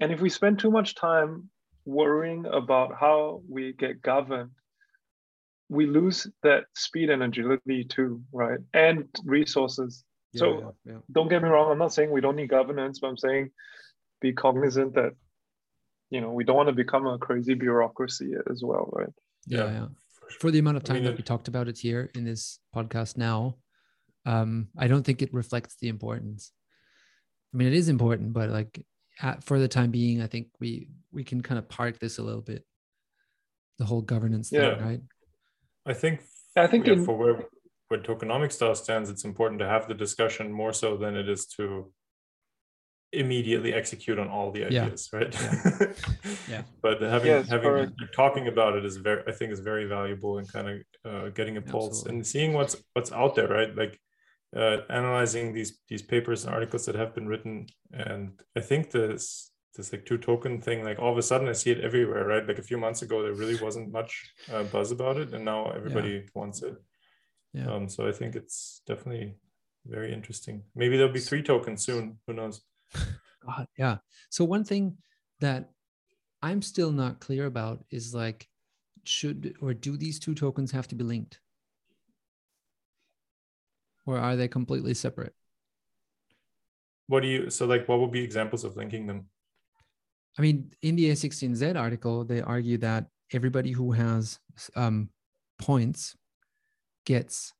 And if we spend too much time worrying about how we get governed, we lose that speed and agility too, right? And resources. Yeah, so yeah, yeah. Don't get me wrong, I'm not saying we don't need governance, but I'm saying be cognizant that, you know, we don't want to become a crazy bureaucracy as well, right? Yeah, yeah. yeah. For the amount of time I mean, that we talked about it here in this podcast now, um, I don't think it reflects the importance. I mean, it is important, but like at, for the time being, I think we, we can kind of park this a little bit, the whole governance yeah. thing, right? I think, I think yeah, in, for where, where tokenomics DAO stands, it's important to have the discussion more so than it is to immediately execute on all the ideas, yeah. right? Yeah. yeah. But having yes, having or, talking about it is very, I think, is very valuable and kind of uh, getting a pulse absolutely. and seeing what's what's out there, right? Like uh, analyzing these these papers and articles that have been written, and I think this. This like two token thing, like all of a sudden I see it everywhere, right? Like a few months ago, there really wasn't much uh, buzz about it. And now everybody yeah. wants it. Yeah. Um, so I think it's definitely very interesting. Maybe there'll be three tokens soon, who knows? God, yeah. So one thing that I'm still not clear about is like, should or do these two tokens have to be linked? Or are they completely separate? What do you, so like, what would be examples of linking them? I mean, in the A sixteen Z article, they argue that everybody who has um, points gets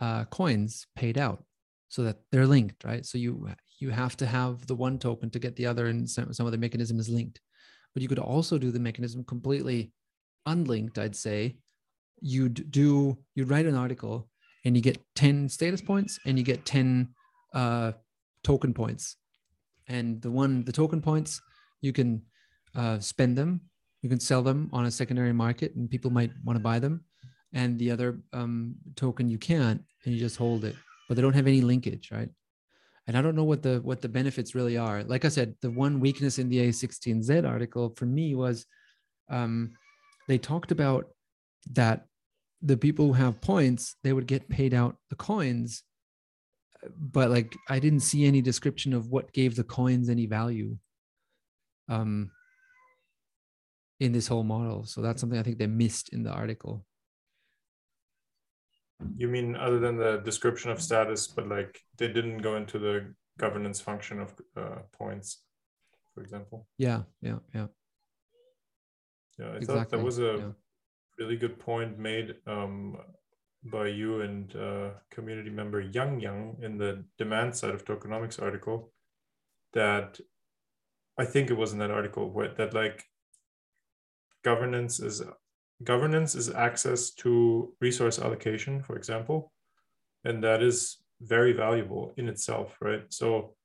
uh, coins paid out so that they're linked, right? So you you have to have the one token to get the other, and some, some of the mechanism is linked. But you could also do the mechanism completely unlinked, I'd say. You'd do, you'd write an article and you get ten status points and you get ten uh, token points. And the one, the token points, you can uh, spend them, you can sell them on a secondary market and people might want to buy them. And the other um, token you can't, and you just hold it, but they don't have any linkage, right? And I don't know what the what the benefits really are. Like I said, the one weakness in the A sixteen Z article for me was um, they talked about that the people who have points, they would get paid out the coins, but like I didn't see any description of what gave the coins any value um, in this whole model. So that's something I think they missed in the article. You mean other than the description of status, but like they didn't go into the governance function of uh, points, for example? Yeah, yeah, yeah. Yeah, I exactly. thought that was a yeah. really good point made um, by you and uh, community member Yang Yang in the demand side of tokenomics article, that I think it was in that article where that like governance is Governance is access to resource allocation, for example, and that is very valuable in itself, right? So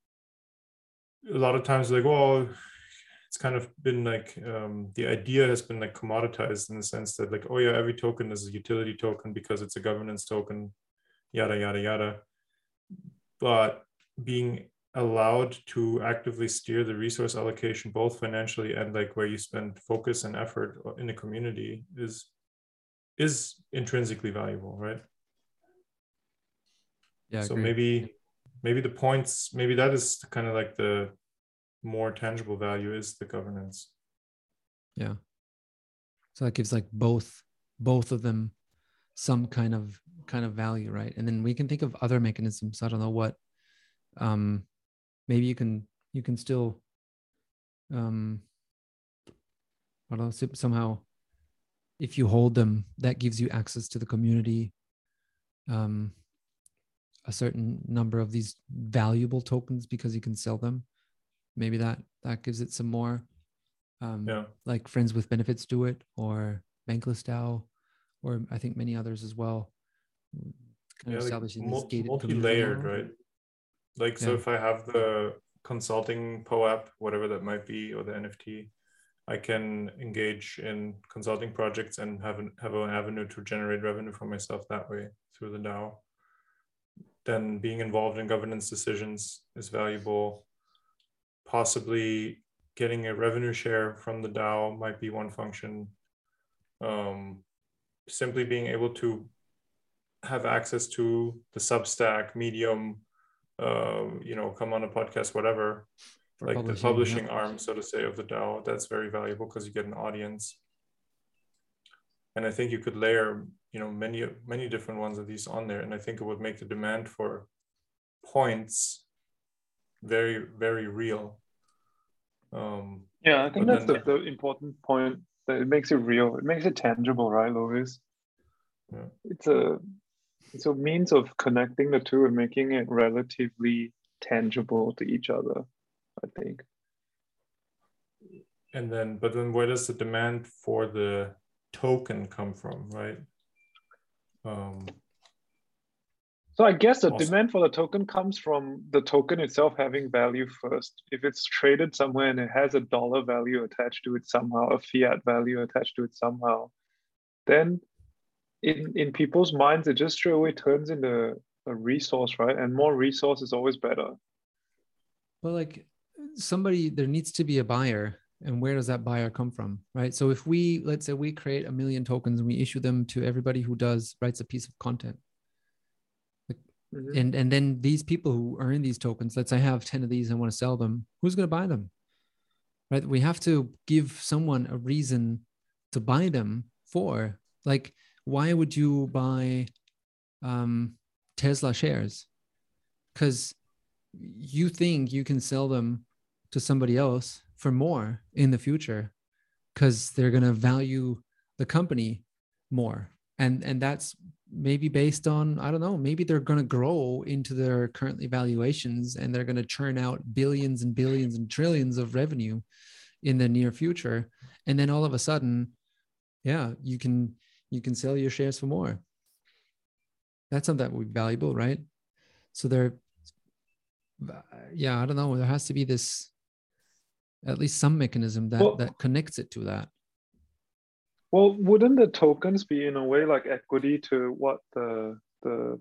a lot of times like, well, it's kind of been like, um, the idea has been like commoditized in the sense that like, oh yeah, every token is a utility token because it's a governance token, yada, yada, yada. But being allowed to actively steer the resource allocation, both financially and like where you spend focus and effort in a community, is is intrinsically valuable, right? Yeah. So maybe maybe the points, maybe that is kind of like the more tangible value is the governance. Yeah. So that gives like both both of them some kind of kind of value, right? And then we can think of other mechanisms. I don't know what. Um, Maybe you can you can still, um, I don't know, somehow, if you hold them, that gives you access to the community. Um, a certain number of these valuable tokens because you can sell them. Maybe that that gives it some more. Um, yeah. Like Friends with Benefits do it, or Bankless DAO, or I think many others as well. Kind yeah, of establishing like this multi- gated multi-layered, community. Right? Like, so yeah. if I have the consulting P O A P, whatever that might be, or the N F T, I can engage in consulting projects and have an, have an avenue to generate revenue for myself that way through the DAO. Then being involved in governance decisions is valuable. Possibly getting a revenue share from the DAO might be one function. Um, simply being able to have access to the Substack, Medium, Uh, you know, come on a podcast, whatever, For like publishing, the publishing yeah. arm, so to say, of the DAO. That's very valuable because you get an audience. And I think you could layer, you know, many, many different ones of these on there. And I think it would make the demand for points very, very real. Um, yeah, I think that's then, the, the important point, that it makes it real. It makes it tangible, right, Lovis? Yeah. It's a... It's a means of connecting the two and making it relatively tangible to each other, I think. And then, but then where does the demand for the token come from, right? Um, so I guess the also. demand for the token comes from the token itself having value first. If it's traded somewhere and it has a dollar value attached to it somehow, a fiat value attached to it somehow, then In, in people's minds, it just straight away turns into a resource, right? And more resource is always better. Well, like somebody, there needs to be a buyer, and where does that buyer come from, right? So if we, let's say we create a million tokens and we issue them to everybody who does, writes a piece of content. Like, mm-hmm. and, and then these people who earn these tokens, let's say I have ten of these and I want to sell them, who's going to buy them, right? We have to give someone a reason to buy them for, like, why would you buy um, Tesla shares? Because you think you can sell them to somebody else for more in the future because they're going to value the company more. And, and that's maybe based on, I don't know, maybe they're going to grow into their current valuations and they're going to churn out billions and billions and trillions of revenue in the near future. And then all of a sudden, yeah, you can, you can sell your shares for more. That's something that would be valuable, right? So there, yeah, I don't know. There has to be this, at least some mechanism that, well, that connects it to that. Well, wouldn't the tokens be in a way like equity to what the the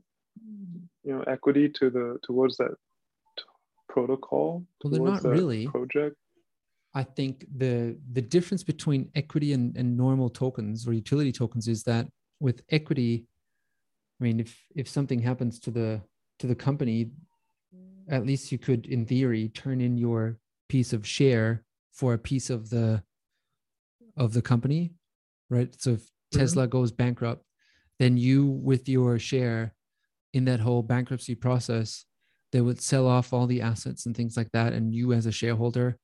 you know equity to the towards that t- protocol? Well, they're not really project. I think the the difference between equity and, and normal tokens or utility tokens is that with equity, I mean, if if something happens to the to the company, at least you could, in theory, turn in your piece of share for a piece of the of the company. Right. So if Tesla goes bankrupt, then you, with your share in that whole bankruptcy process, they would sell off all the assets and things like that. And you as a shareholder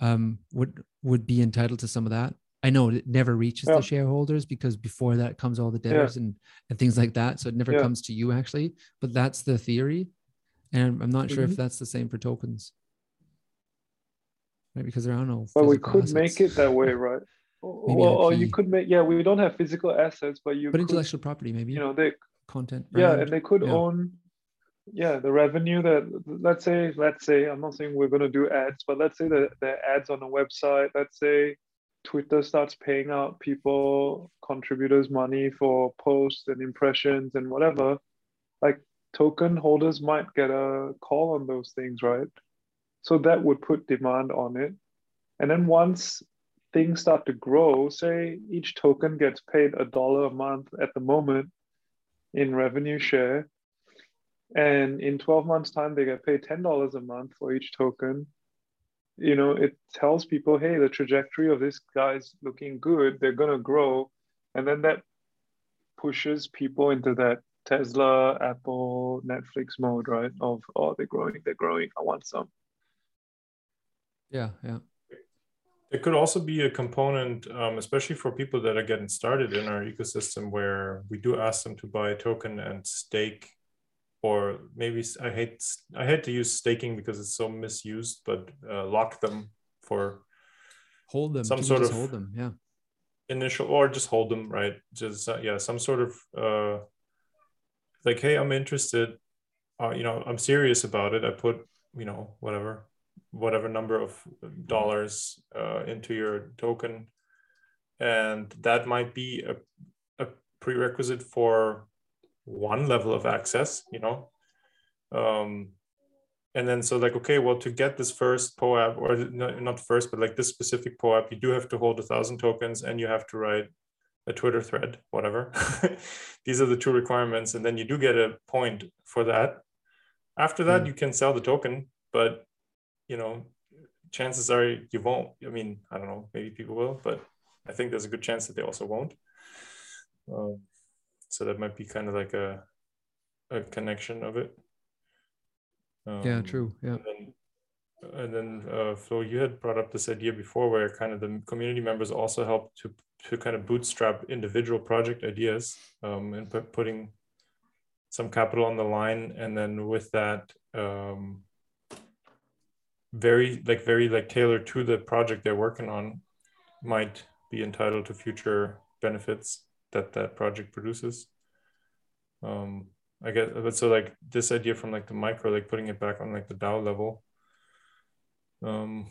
um, would would be entitled to some of that. I know it never reaches yeah. the shareholders because before that comes all the debtors yeah. and, and things like that. So it never yeah. comes to you actually, but that's the theory. And I'm not mm-hmm. sure if that's the same for tokens. Right. Because there are no. But we could assets. Make it that way, right? Maybe well, or you could make yeah. we don't have physical assets, but you. But could, intellectual property, maybe. You know, they content. Yeah, brand. And they could yeah. own. Yeah, the revenue that let's say, let's say I'm not saying we're going to do ads, but let's say that the ads on a website. Let's say Twitter starts paying out people, contributors, money for posts and impressions and whatever. Like token holders might get a call on those things, right? So that would put demand on it, and then once things start to grow, say each token gets paid a dollar a month at the moment in revenue share. And in twelve months time, they get paid ten dollars a month for each token. You know, it tells people, hey, the trajectory of this guy's looking good. They're going to grow. And then that pushes people into that Tesla, Apple, Netflix mode, right? Of, oh, they're growing, they're growing. I want some. Yeah, yeah. It could also be a component, um, especially for people that are getting started in our ecosystem, where we do ask them to buy a token and stake, or maybe I hate I hate to use staking because it's so misused, but uh, lock them for hold them some sort of hold them, yeah, initial or just hold them, right? Just uh, yeah, some sort of uh, like, hey, I'm interested, uh, you know, I'm serious about it. I put, you know, whatever. whatever number of dollars uh, into your token. And that might be a, a prerequisite for one level of access, you know? Um, and then so like, okay, well, to get this first P O A P, or no, not first, but like this specific P O A P, you do have to hold a thousand tokens and you have to write a Twitter thread, whatever. These are the two requirements. And then you do get a point for that. After that, mm. you can sell the token, but you know, chances are you won't. I mean, I don't know, maybe people will, but I think there's a good chance that they also won't. Um, so that might be kind of like a a connection of it. Um, yeah, true. Yeah. And then, and then uh, Flo, you had brought up this idea before where kind of the community members also help to to kind of bootstrap individual project ideas um, and put, putting some capital on the line. And then with that, um, very like very like tailored to the project they're working on might be entitled to future benefits that that project produces. Um, I guess, but so like this idea from like the micro, like putting it back on like the DAO level. Um,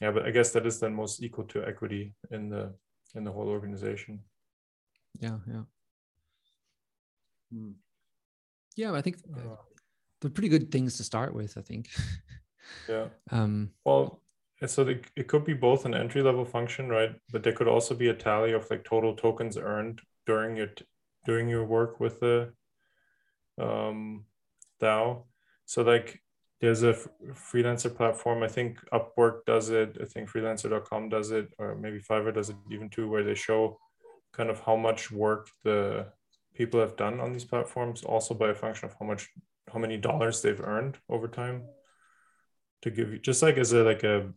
yeah, but I guess that is then most equal to equity in the in the whole organization. Yeah, yeah. Hmm. Yeah, I think uh, they're pretty good things to start with, I think. Yeah. Um, well, so the, it could be both an entry level function, right? But there could also be a tally of like total tokens earned during your t- during your work with the um, DAO. So like there's a f- freelancer platform. I think Upwork does it. I think freelancer dot com does it, or maybe Fiverr does it even too, where they show kind of how much work the people have done on these platforms, also by a function of how much how many dollars they've earned over time. To give you just like as a like a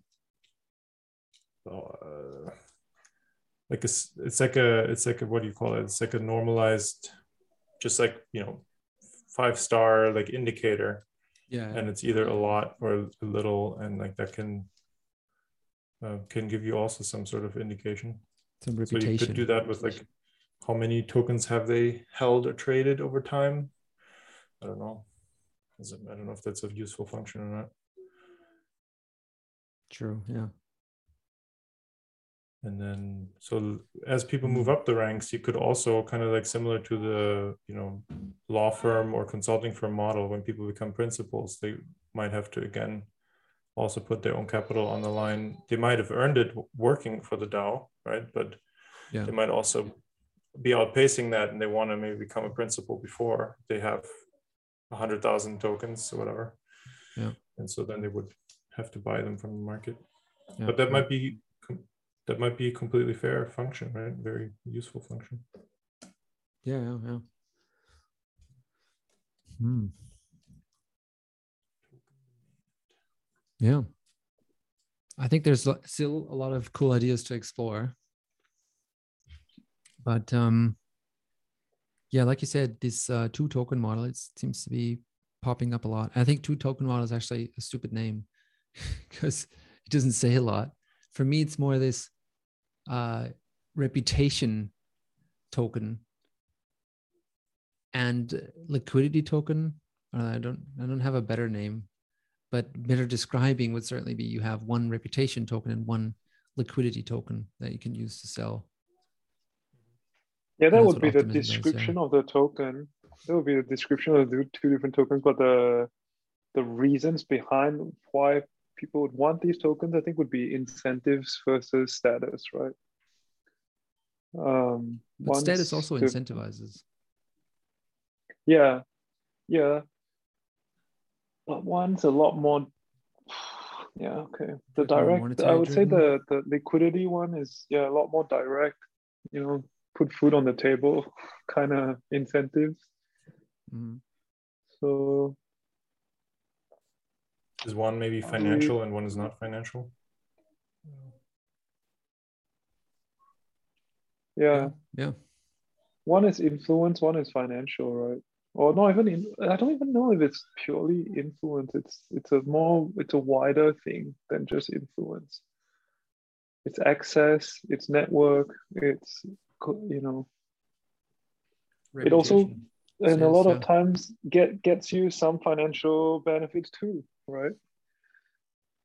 uh, like a, it's like a, it's like a, what do you call it? It's like a normalized, just like, you know, five star like indicator. Yeah. And it's either a lot or a little, and like that can, uh, can give you also some sort of indication. Some reputation. So you could do that with like, how many tokens have they held or traded over time? I don't know. Is it, I don't know if that's a useful function or not. True, yeah. And then, so as people move up the ranks, you could also kind of like similar to the, you know, law firm or consulting firm model, when people become principals, they might have to, again, also put their own capital on the line. They might have earned it working for the DAO, right? But yeah. They might also be outpacing that, and they want to maybe become a principal before they have one hundred thousand tokens or whatever. Yeah. And so then they would have to buy them from the market. Yeah. But that might be that might be a completely fair function, right? Very useful function. Yeah, yeah, yeah. Hmm. Yeah. I think there's still a lot of cool ideas to explore. But um, yeah, like you said, this uh, two token model, it seems to be popping up a lot. I think two token model is actually a stupid name because it doesn't say a lot. For me, it's more this uh, reputation token and liquidity token. I don't, I don't have a better name, but better describing would certainly be you have one reputation token and one liquidity token that you can use to sell. Yeah, that would be the description of the token. That would be the description of the two different tokens, but the the reasons behind why people would want these tokens, I think, would be incentives versus status, right? Um, but status also incentivizes. Yeah, yeah. But one's a lot more. Yeah, okay. The direct, I would say the the liquidity one is yeah a lot more direct. You know. Put food on the table kind of incentives. Mm-hmm. So is one maybe financial we, and one is not financial? Yeah. Yeah. One is influence, one is financial, right? Or not even in, I don't even know if it's purely influence. It's it's a more it's a wider thing than just influence. It's access, it's network, it's you know reputation. It also and a lot yeah. of times get gets you some financial benefits too, right?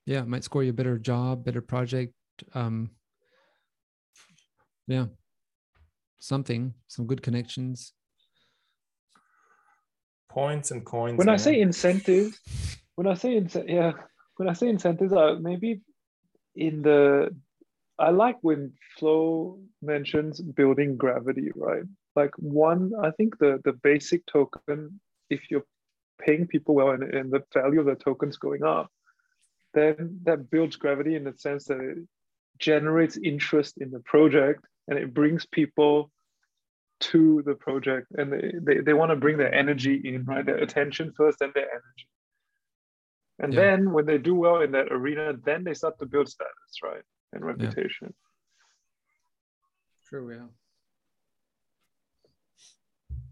Yeah, it might score you a better job, better project, um yeah something some good connections, points and coins. When man. I say incentives when I say ince- yeah when I say incentives are maybe in the I like when Flo mentions building gravity, right? Like one, I think the, the basic token, if you're paying people well and, and the value of the token's going up, then that builds gravity in the sense that it generates interest in the project and it brings people to the project, and they, they, they want to bring their energy in, right? Their attention first, then their energy. And yeah. then when they do well in that arena, then they start to build status, right? And reputation. Yeah. True, yeah.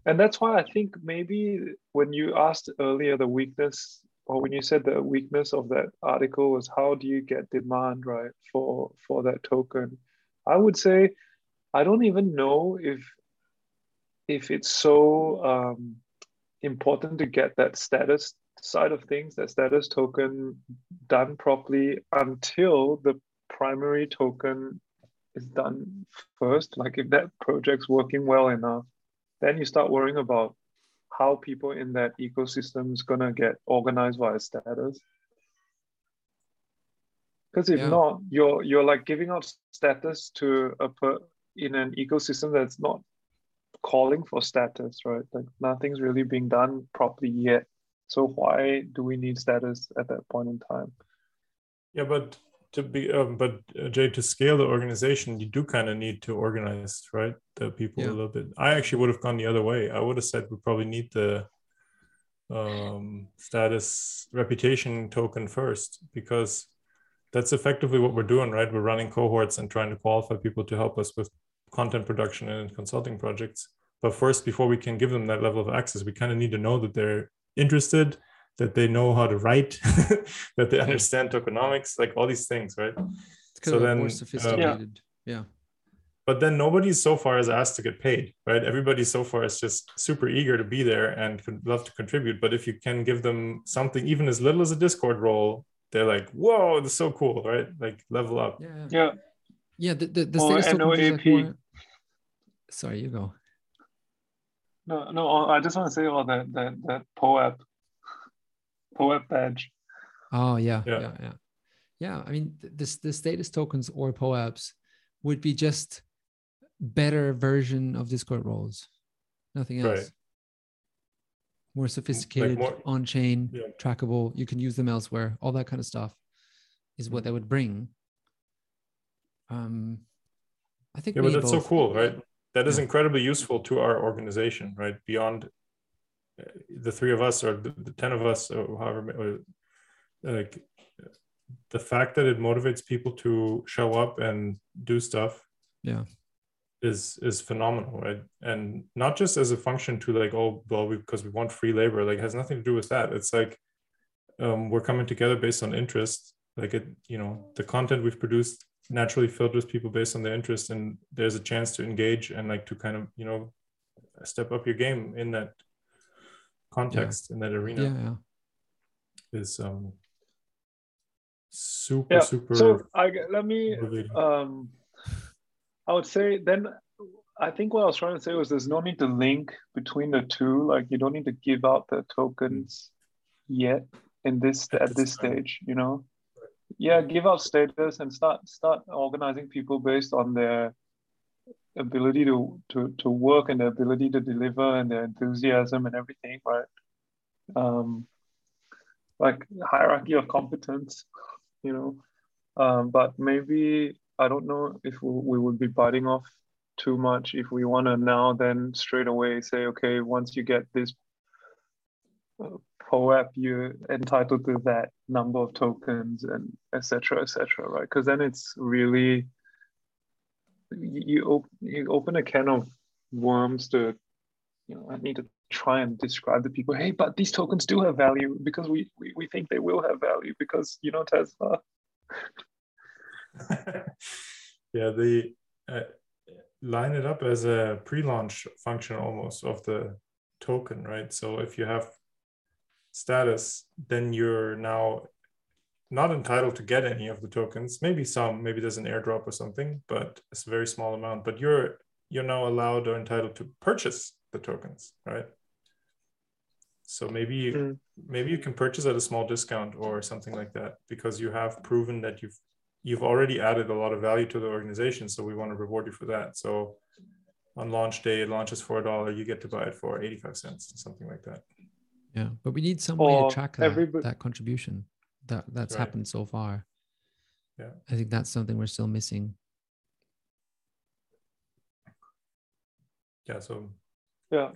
And that's why I think maybe when you asked earlier the weakness, or when you said the weakness of that article was how do you get demand, right, for, for that token? I would say I don't even know if, if it's so um, important to get that status side of things, that status token done properly until the primary token is done first. Like if that project's working well enough, then you start worrying about how people in that ecosystem is gonna get organized via status. Because if yeah. not, you're you're like giving out status to a per in an ecosystem that's not calling for status, right? Like nothing's really being done properly yet. So why do we need status at that point in time? Yeah, but. To be, um, but uh, Jay, to scale the organization, you do kind of need to organize, right? The people yeah. a little bit. I actually would have gone the other way. I would have said we probably need the um, status reputation token first, because that's effectively what we're doing, right? We're running cohorts and trying to qualify people to help us with content production and consulting projects. But first, before we can give them that level of access, we kind of need to know that they're interested, that they know how to write, that they understand tokenomics, like all these things, right? It's kind so of then, more sophisticated, um, yeah. But then nobody so far has asked to get paid, right? Everybody so far is just super eager to be there and could love to contribute. But if you can give them something, even as little as a Discord role, they're like, whoa, that's so cool, right? Like level up. Yeah. Yeah. yeah the the, the or N O A P. Like more... Sorry, you go. No, no, I just want to say about that that that P O A P, P O A P badge. Oh yeah, yeah, yeah, yeah. yeah I mean, this the status tokens or P O A Ps would be just better version of Discord roles, nothing else. Right. More sophisticated, like more, on chain, yeah. trackable. You can use them elsewhere. All that kind of stuff is what they would bring. Um, I think. Yeah, but that's both. So cool, right? That is yeah. incredibly useful to our organization, right? Beyond the three of us or the, the ten of us, or however, like the fact that it motivates people to show up and do stuff, yeah, is is phenomenal, right? And not just as a function to like, oh, well, we, because we want free labor, like it has nothing to do with that. It's like um, we're coming together based on interest, like it, you know, the content we've produced naturally filters people based on their interest, and there's a chance to engage and like to kind of, you know, step up your game in that context, yeah. in that arena. Yeah, yeah. Is um super yeah. super. So I let me motivating. um I would say then I think what I was trying to say was there's no need to link between the two. Like you don't need to give out the tokens yet in this at this stage, you know. Yeah, give out status and start start organizing people based on their ability to to to work and their ability to deliver and their enthusiasm and everything, right? Um, like hierarchy of competence, you know. Um, but maybe I don't know if we, we would be biting off too much if we want to now then straight away say, okay, once you get this Uh, P O A P, you're entitled to that number of tokens and et cetera, et cetera, right? Because then it's really, you, op you open a can of worms to, you know, I need to try and describe to people, hey, but these tokens do have value because we, we, we think they will have value because, you know, Tesla. Yeah, they uh, line it up as a pre-launch function almost of the token, right? So if you have status, then you're now not entitled to get any of the tokens, maybe some, maybe there's an airdrop or something, but it's a very small amount, but you're you're now allowed or entitled to purchase the tokens, right? So maybe mm. maybe you can purchase at a small discount or something like that, because you have proven that you've you've already added a lot of value to the organization, so we want to reward you for that. So on launch day, it launches for a dollar, you get to buy it for eighty-five cents, something like that. Yeah, but we need some way to track that, that contribution that that's right. happened so far. Yeah, I think that's something we're still missing. Yeah, so yeah,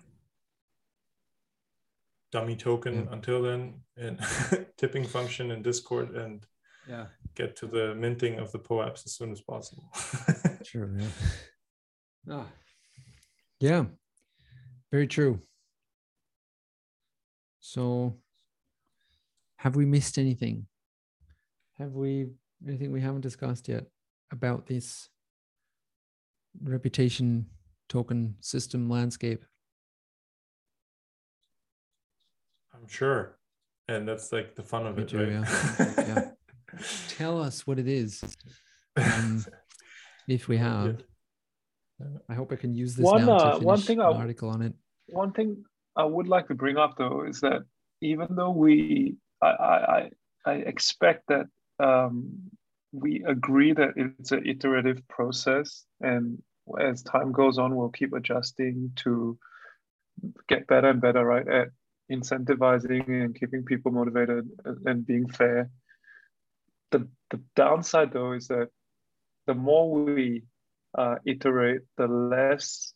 dummy token yeah. until then, and tipping function in Discord, and yeah, get to the minting of the P O A Ps as soon as possible. Sure. Yeah. Ah. Yeah, very true. So have we missed anything? Have we anything we haven't discussed yet about this reputation token system landscape? I'm sure. And that's like the fun of Me it, too, right? Yeah. Yeah. Tell us what it is, um, if we have. I hope I can use this one, now to finish uh, one thing an I, article on it. One thing I would like to bring up though is that even though we, I, I, I expect that um, we agree that it's an iterative process, and as time goes on, we'll keep adjusting to get better and better, right? At incentivizing and keeping people motivated and being fair. The, the downside though is that the more we uh, iterate, the less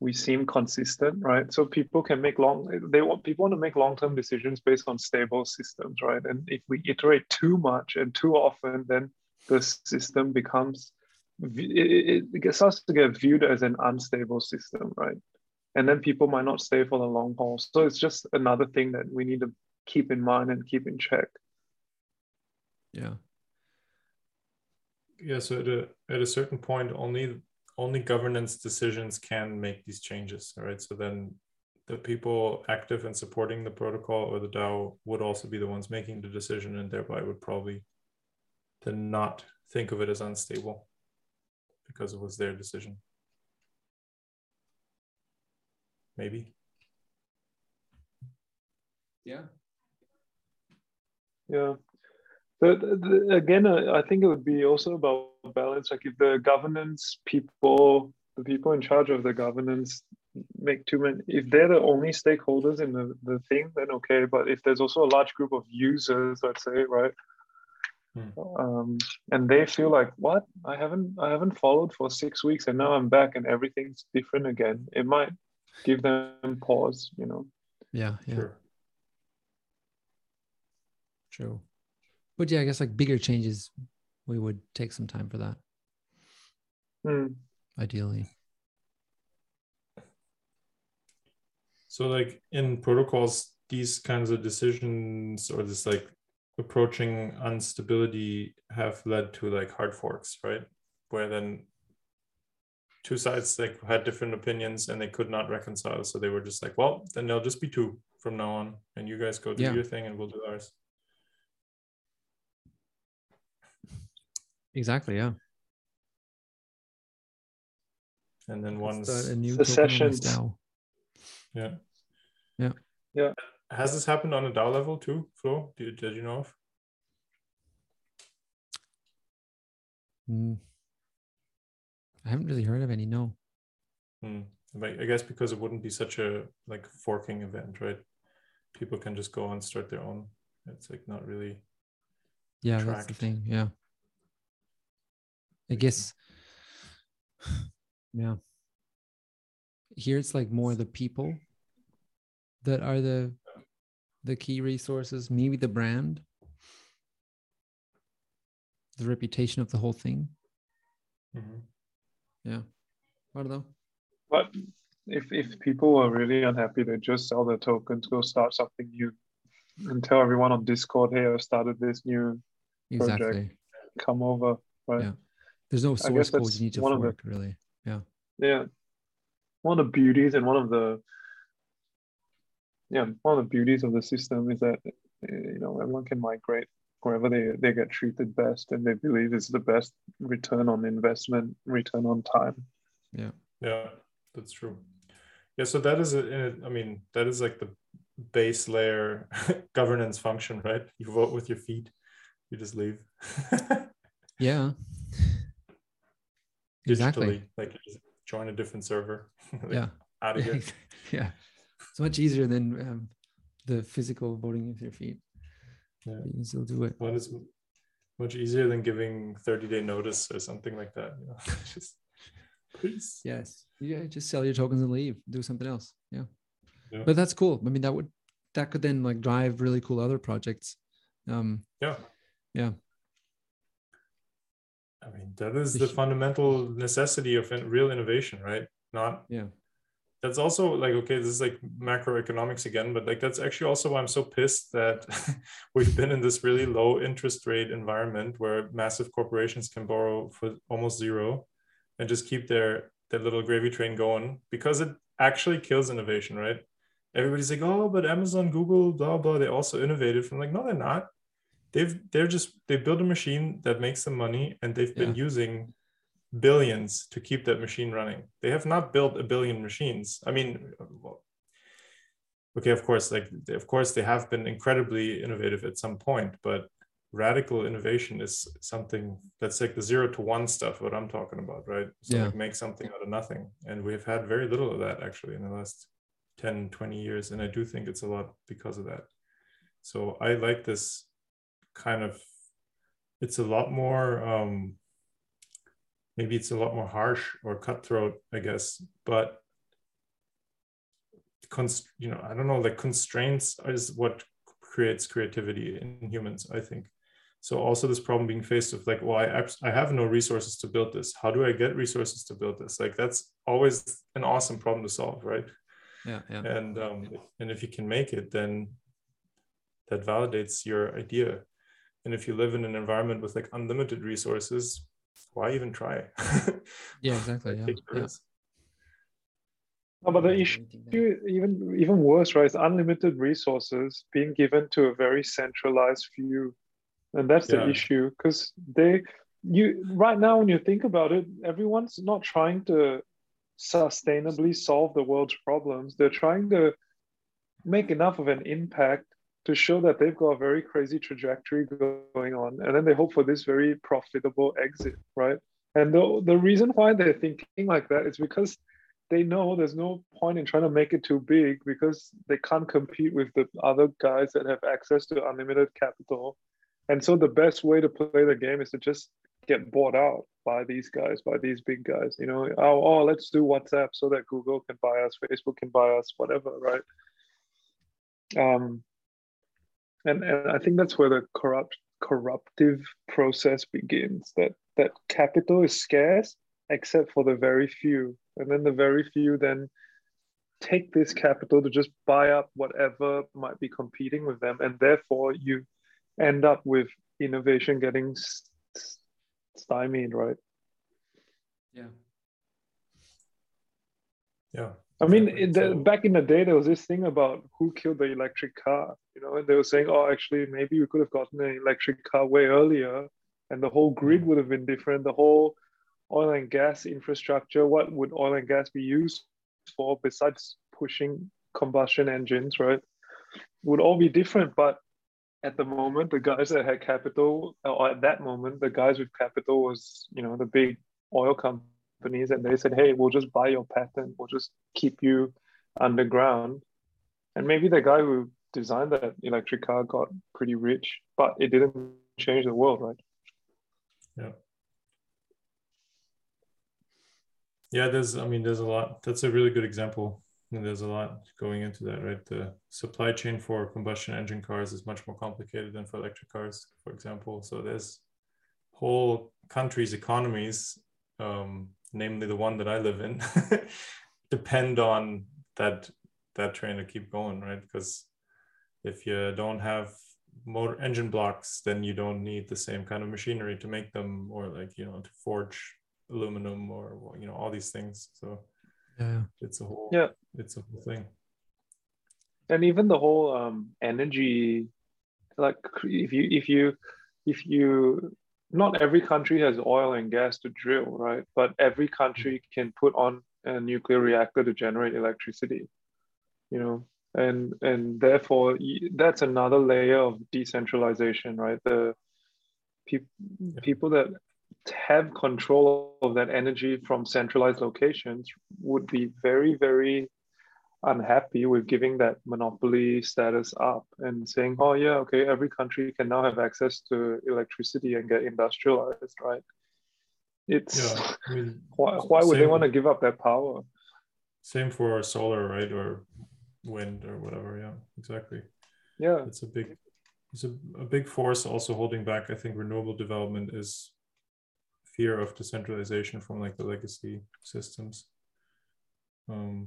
we seem consistent, right? So people can make long, they want, people want to make long-term decisions based on stable systems, right? And if we iterate too much and too often, then the system becomes, it, it starts to get viewed as an unstable system, right? And then people might not stay for the long haul. So it's just another thing that we need to keep in mind and keep in check. Yeah. Yeah, so at a, at a certain point, only only governance decisions can make these changes, right? So then the people active in supporting the protocol or the DAO would also be the ones making the decision, and thereby would probably then not think of it as unstable because it was their decision. Maybe. Yeah. Yeah. But again, I think it would be also about balance. Like if the governance people, the people in charge of the governance make too many, if they're the only stakeholders in the, the thing, then okay. But if there's also a large group of users, let's say, right? Hmm. Um, and they feel like, what? I haven't, I haven't followed for six weeks and now I'm back and everything's different again. It might give them pause, you know? Yeah, yeah. Sure. True. But yeah, I guess like bigger changes, we would take some time for that. Mm. Ideally. So like in protocols, these kinds of decisions or this like approaching instability have led to like hard forks, right? Where then two sides like had different opinions and they could not reconcile. So they were just like, well, then there'll just be two from now on. And you guys go do yeah. your thing and we'll do ours. Exactly, yeah. And then one's secession. Yeah. Yeah. Yeah. Has this happened on a DAO level too, Flo? Did, did you know of? Mm. I haven't really heard of any, no. Mm. I guess because it wouldn't be such a like forking event, right? People can just go and start their own. It's like not really Yeah, tracked. That's the thing, yeah. I guess, yeah. Here it's like more the people that are the the key resources, maybe the brand, the reputation of the whole thing. Mm-hmm. Yeah. What though? But if if people are really unhappy, they just sell their tokens, go start something new, and tell everyone on Discord, "Hey, I started this new project. Exactly. Come over." Right. Yeah. There's no source code you need to fork, the, really. Yeah. Yeah. One of the beauties and one of the yeah, one of the beauties of the system is that you know everyone can migrate wherever they, they get treated best and they believe is the best return on investment, return on time. Yeah. Yeah, that's true. Yeah, so that is a, I mean, that is like the base layer governance function, right? You vote with your feet, you just leave. Yeah. Digitally, exactly. Like join a different server. Like, yeah. Out of here. Yeah. It's much easier than um, the physical voting with your feet. Yeah. You can still do it. What is much easier than giving thirty day notice or something like that. You know? Just please. Yes. Yeah. Just sell your tokens and leave. Do something else. Yeah. yeah. But that's cool. I mean, that would that could then like drive really cool other projects. Um, yeah. Yeah. I mean, that is the fundamental necessity of real innovation, right? Not, yeah. That's also like, okay, this is like macroeconomics again, but like, that's actually also why I'm so pissed that we've been in this really low interest rate environment where massive corporations can borrow for almost zero and just keep their, their little gravy train going because it actually kills innovation, right? Everybody's like, oh, but Amazon, Google, blah, blah, they also innovated. I'm like, no, they're not. They've, they're just, they build a machine that makes them money and they've been yeah. using billions to keep that machine running. They have not built a billion machines. I mean, okay, of course, like, of course they have been incredibly innovative at some point, but radical innovation is something that's like the zero to one stuff, what I'm talking about, right? So yeah. like make something out of nothing. And we've had very little of that actually in the last ten, twenty years. And I do think it's a lot because of that. So I like this. Kind of it's a lot more um maybe it's a lot more harsh or cutthroat, I guess, but const, you know, I don't know, like constraints is what creates creativity in humans, I think. So also this problem being faced with like, well, I, I have no resources to build this. How do I get resources to build this? Like that's always an awesome problem to solve, right? Yeah, yeah. And, um, yeah. and if you can make it, then that validates your idea. And if you live in an environment with like unlimited resources, why even try? Yeah, exactly. Yeah. Yeah. No, but the issue, even, even worse, right, is unlimited resources being given to a very centralized view. And that's yeah. the issue, because they, you right now, when you think about it, everyone's not trying to sustainably solve the world's problems. They're trying to make enough of an impact to show that they've got a very crazy trajectory going on. And then they hope for this very profitable exit, right? And the, the reason why they're thinking like that is because they know there's no point in trying to make it too big, because they can't compete with the other guys that have access to unlimited capital. And so the best way to play the game is to just get bought out by these guys, by these big guys, you know, oh, oh, let's do WhatsApp so that Google can buy us, Facebook can buy us, whatever, right? Um, and, and I think that's where the corrupt, corruptive process begins, that, that capital is scarce, except for the very few. And then the very few then take this capital to just buy up whatever might be competing with them. And therefore you end up with innovation getting st- st- stymied, right? Yeah. Yeah. I mean, in the, so, back in the day, there was this thing about who killed the electric car, you know, and they were saying, oh, actually, maybe we could have gotten an electric car way earlier and the whole grid would have been different. The whole oil and gas infrastructure, what would oil and gas be used for besides pushing combustion engines, right? Would all be different, but at the moment, the guys that had capital, or at that moment, the guys with capital was, you know, the big oil companies, and they said, hey, we'll just buy your patent, we'll just keep you underground. And maybe the guy who designed that electric car got pretty rich, but it didn't change the world, right? Yeah. Yeah, there's, I mean, there's a lot. That's a really good example. And there's a lot going into that, right? The supply chain for combustion engine cars is much more complicated than for electric cars, for example. So there's whole countries' economies, um, namely the one that I live in, depend on that that train to keep going, right? Because if you don't have motor engine blocks, then you don't need the same kind of machinery to make them, or like, you know, to forge aluminum, or, you know, all these things. So yeah, it's a whole yeah. it's a whole thing. And even the whole um, energy, like if you if you if you not every country has oil and gas to drill, right? But every country can put on a nuclear reactor to generate electricity, you know, and and therefore that's another layer of decentralization, right? The people yeah. people that have control of that energy from centralized locations would be very, very unhappy with giving that monopoly status up and saying, oh yeah, okay, every country can now have access to electricity and get industrialized, right? It's yeah, I mean, why, why would they want to give up their power? Same for solar, right? Or wind or whatever. Yeah, exactly. Yeah. It's a big, it's a, a big force also holding back, I think, renewable development is fear of decentralization from like the legacy systems. Um,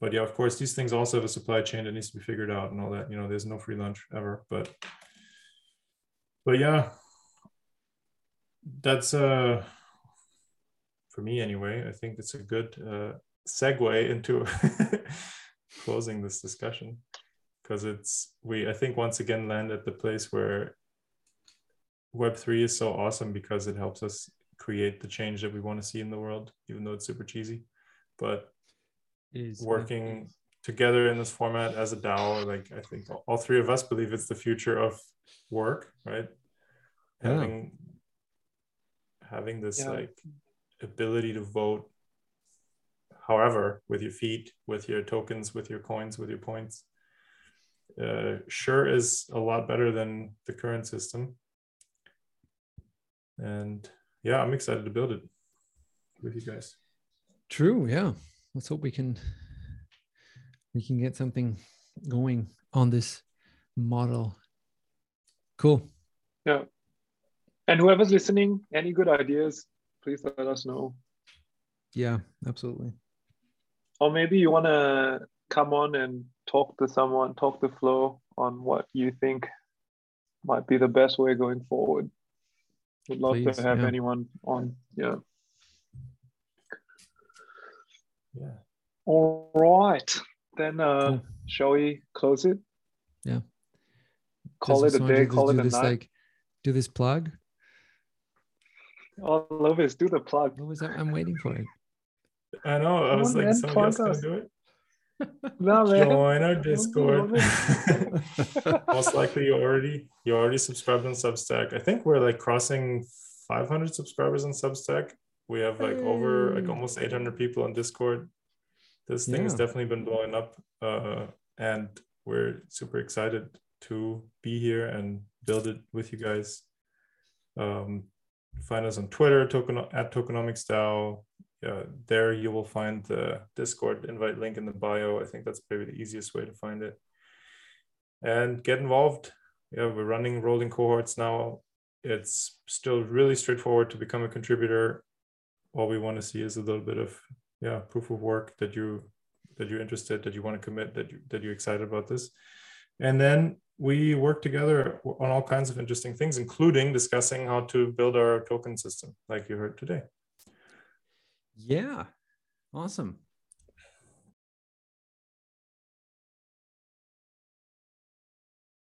but yeah, of course, these things also have a supply chain that needs to be figured out and all that, you know, there's no free lunch ever, but, but yeah, that's, uh, for me anyway, I think it's a good uh, segue into closing this discussion, because it's, we, I think once again, land at the place where Web three is so awesome because it helps us create the change that we want to see in the world, even though it's super cheesy. But is, working together in this format as a DAO, like I think all three of us believe it's the future of work, right? Yeah. Having having this yeah. like ability to vote, however, with your feet, with your tokens, with your coins, with your points, uh, sure is a lot better than the current system. And yeah, I'm excited to build it with you guys. True, yeah. Let's hope we can we can get something going on this model. Cool. Yeah. And whoever's listening, any good ideas, please let us know. Yeah, absolutely. Or maybe you want to come on and talk to someone, talk to Flo on what you think might be the best way going forward. Would love please, to have yeah. anyone on. Yeah. Yeah. All right. Then uh, cool. Shall we close it? Yeah. Call it a day, call it a night. Like, do this plug. Oh, Lovis, do the plug. Lovis, I'm waiting for it. I know. I was oh, like, man, someone else can do it. No, man. Join our Discord. Most likely you already you already subscribed on Substack. I think we're like crossing five hundred subscribers on Substack. We have like hey. over like almost eight hundred people on Discord. This thing yeah. has definitely been blowing up, uh, and we're super excited to be here and build it with you guys. Um, find us on Twitter, token at Tokenomics DAO. Uh, there you will find the Discord invite link in the bio. I think that's probably the easiest way to find it. And get involved. Yeah, we're running rolling cohorts now. It's still really straightforward to become a contributor. All we want to see is a little bit of yeah proof of work that you that you're interested, that you want to commit, that you that you're excited about this. And then we work together on all kinds of interesting things, including discussing how to build our token system, like you heard today. Yeah, awesome.